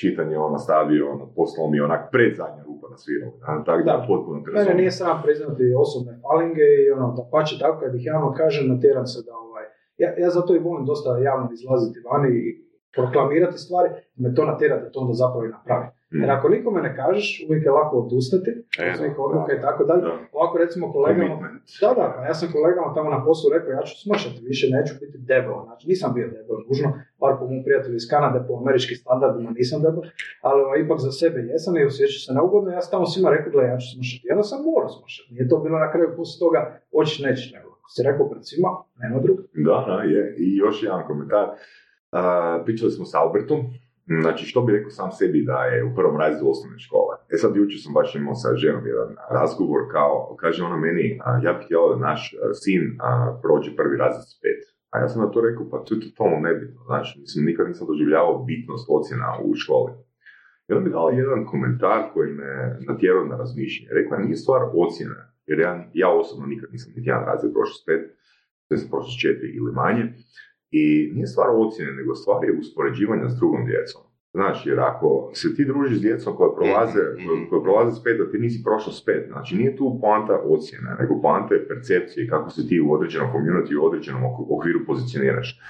čitanje, ono, stavio, ono, poslao mi onak predzadnja rupa na svirao, tako da, da potpuno te razumio. Mene nije sram priznati osobne falinge i, ono, da pače tako, kad ih javno kažem, natjeram se da, ovaj, ja, ja zato i volim dosta javno izlaziti vani i proklamirati stvari, me to natjera da to onda zapravo i napravi. Mm. Jer ako nikome ne kažeš, uvijek je lako odustati, e, od neka odluka i tako dalje. Ovako recimo kolegama, Commitment. da, da, ja sam kolegama tamo na poslu rekao, ja ću smršati, više neću biti debel. Znači, nisam bio debel, nužno, bar po mom prijatelju iz Kanade, po američkim standardima nisam debel, ali o, ipak za sebe jesam i osjećam se neugodno, ja sam tamo svima rekao, gledaj, ja ću smršati. I onda sam morao smršati, nije to bilo na kraju, poslije toga, oči nećeš nego. Ako si rekao pred svima, nema druga. Da, da, je, i još jedan komentar. Uh, pričali smo s Albertom, znači što bi rekao sam sebi da je u prvom razredu osnovne škole. E sad jučer sam baš imao sa ženom jedan razgovor, kao, kaže ona meni, a, ja bih htjela da naš a, sin a, prođe prvi razred s pet. A ja sam na to rekao, pa to je totalno nebitno, znači mislim, nikad nisam doživljavao bitnost ocjena u školi. I ona mi dala jedan komentar koji me natjerao na razmišljanje. Rekla, nije stvar ocjena, jer ja, ja osobno nikad nisam niti jedan razred prošao s pet, sve sam prošao s četiri ili manje. I nije stvar ocjene, nego stvar je uspoređivanja s drugom djecom. Znači, jer ako se ti družiš s djecom koja prolaze, koja prolaze s pet, a ti nisi prošao s pet, znači nije tu poanta ocjena, nego poanta je percepcije kako se ti u određenom community, u određenom okviru pozicioniraš.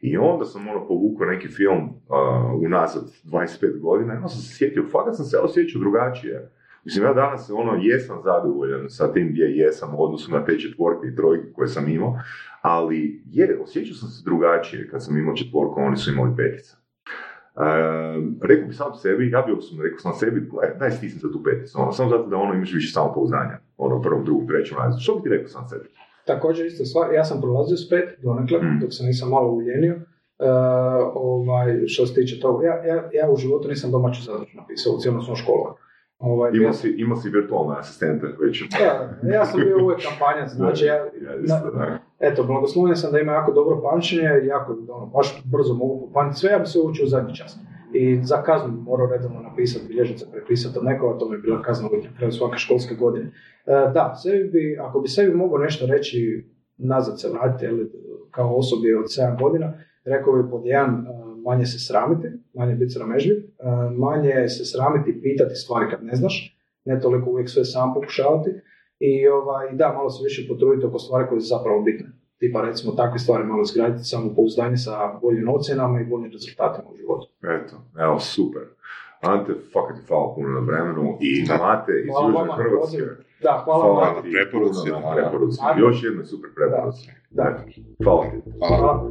I onda sam ono povukao neki film uh, unazad dvadeset pet godina, onda sam se sjetio, fakat sam se osjećao drugačije. Mislim, ja danas ono, jesam zadovoljan sa tim gdje jesam u odnosu na te četvorke i trojke koje sam imao, ali je, osjećao sam se drugačije kad sam imao četvorku, oni su imali peticu. E, rekao bi sam sebi, ja bi osobno rekao sam sebi, daj stisni za tu peticu, ono, samo zato da ono, imaš više samopouzdanja, ono, prvom, drugom, trećem razliku. Što bi ti rekao sam sebi? Također, isto stvar, ja sam prolazio s pet donekle, mm. dok se nisam malo uljenio. Uh, ovaj, što se tiče toga, ja, ja, ja u životu nisam domaću zadaću napisao u cijelom svom školovanju. Ovaj, imao si, ima si virtualne asistente već. Ja, ja sam bio uvijek kampanjac, znači ja, na, eto, blagoslovljen sam da ima jako dobro pamćenje, jako, ono, baš brzo mogu popamtiti sve, ja bi se učio u zadnji čas. I za kaznu morao redovno napisati, bilježnice prepisati od nekoga, to mi je bila kazna uvijek na kraju svake školske godine. E, da, sebi bi, ako bi sebi mogao nešto reći, nazad se vratiti, ili kao osobi od sedam godina, rekao bi pod jedan, manje se sramiti, manje biti sramežljiv, manje se sramiti i pitati stvari kad ne znaš, ne toliko uvijek sve sam pokušavati i ovaj, da, malo se više potruditi oko stvari koje su zapravo bitne. Tipa recimo takve stvari malo izgraditi samopouzdanje sa boljim ocjenama i boljim rezultatima u životu. Eto, evo super. Ante, fakat ti hvala puno na vremenu i Mate iz Južne Hrvatske. Da, hvala vam. Hvala na preporuci. Još jedna super preporuci. Da. Da. Hvala ti. Hvala.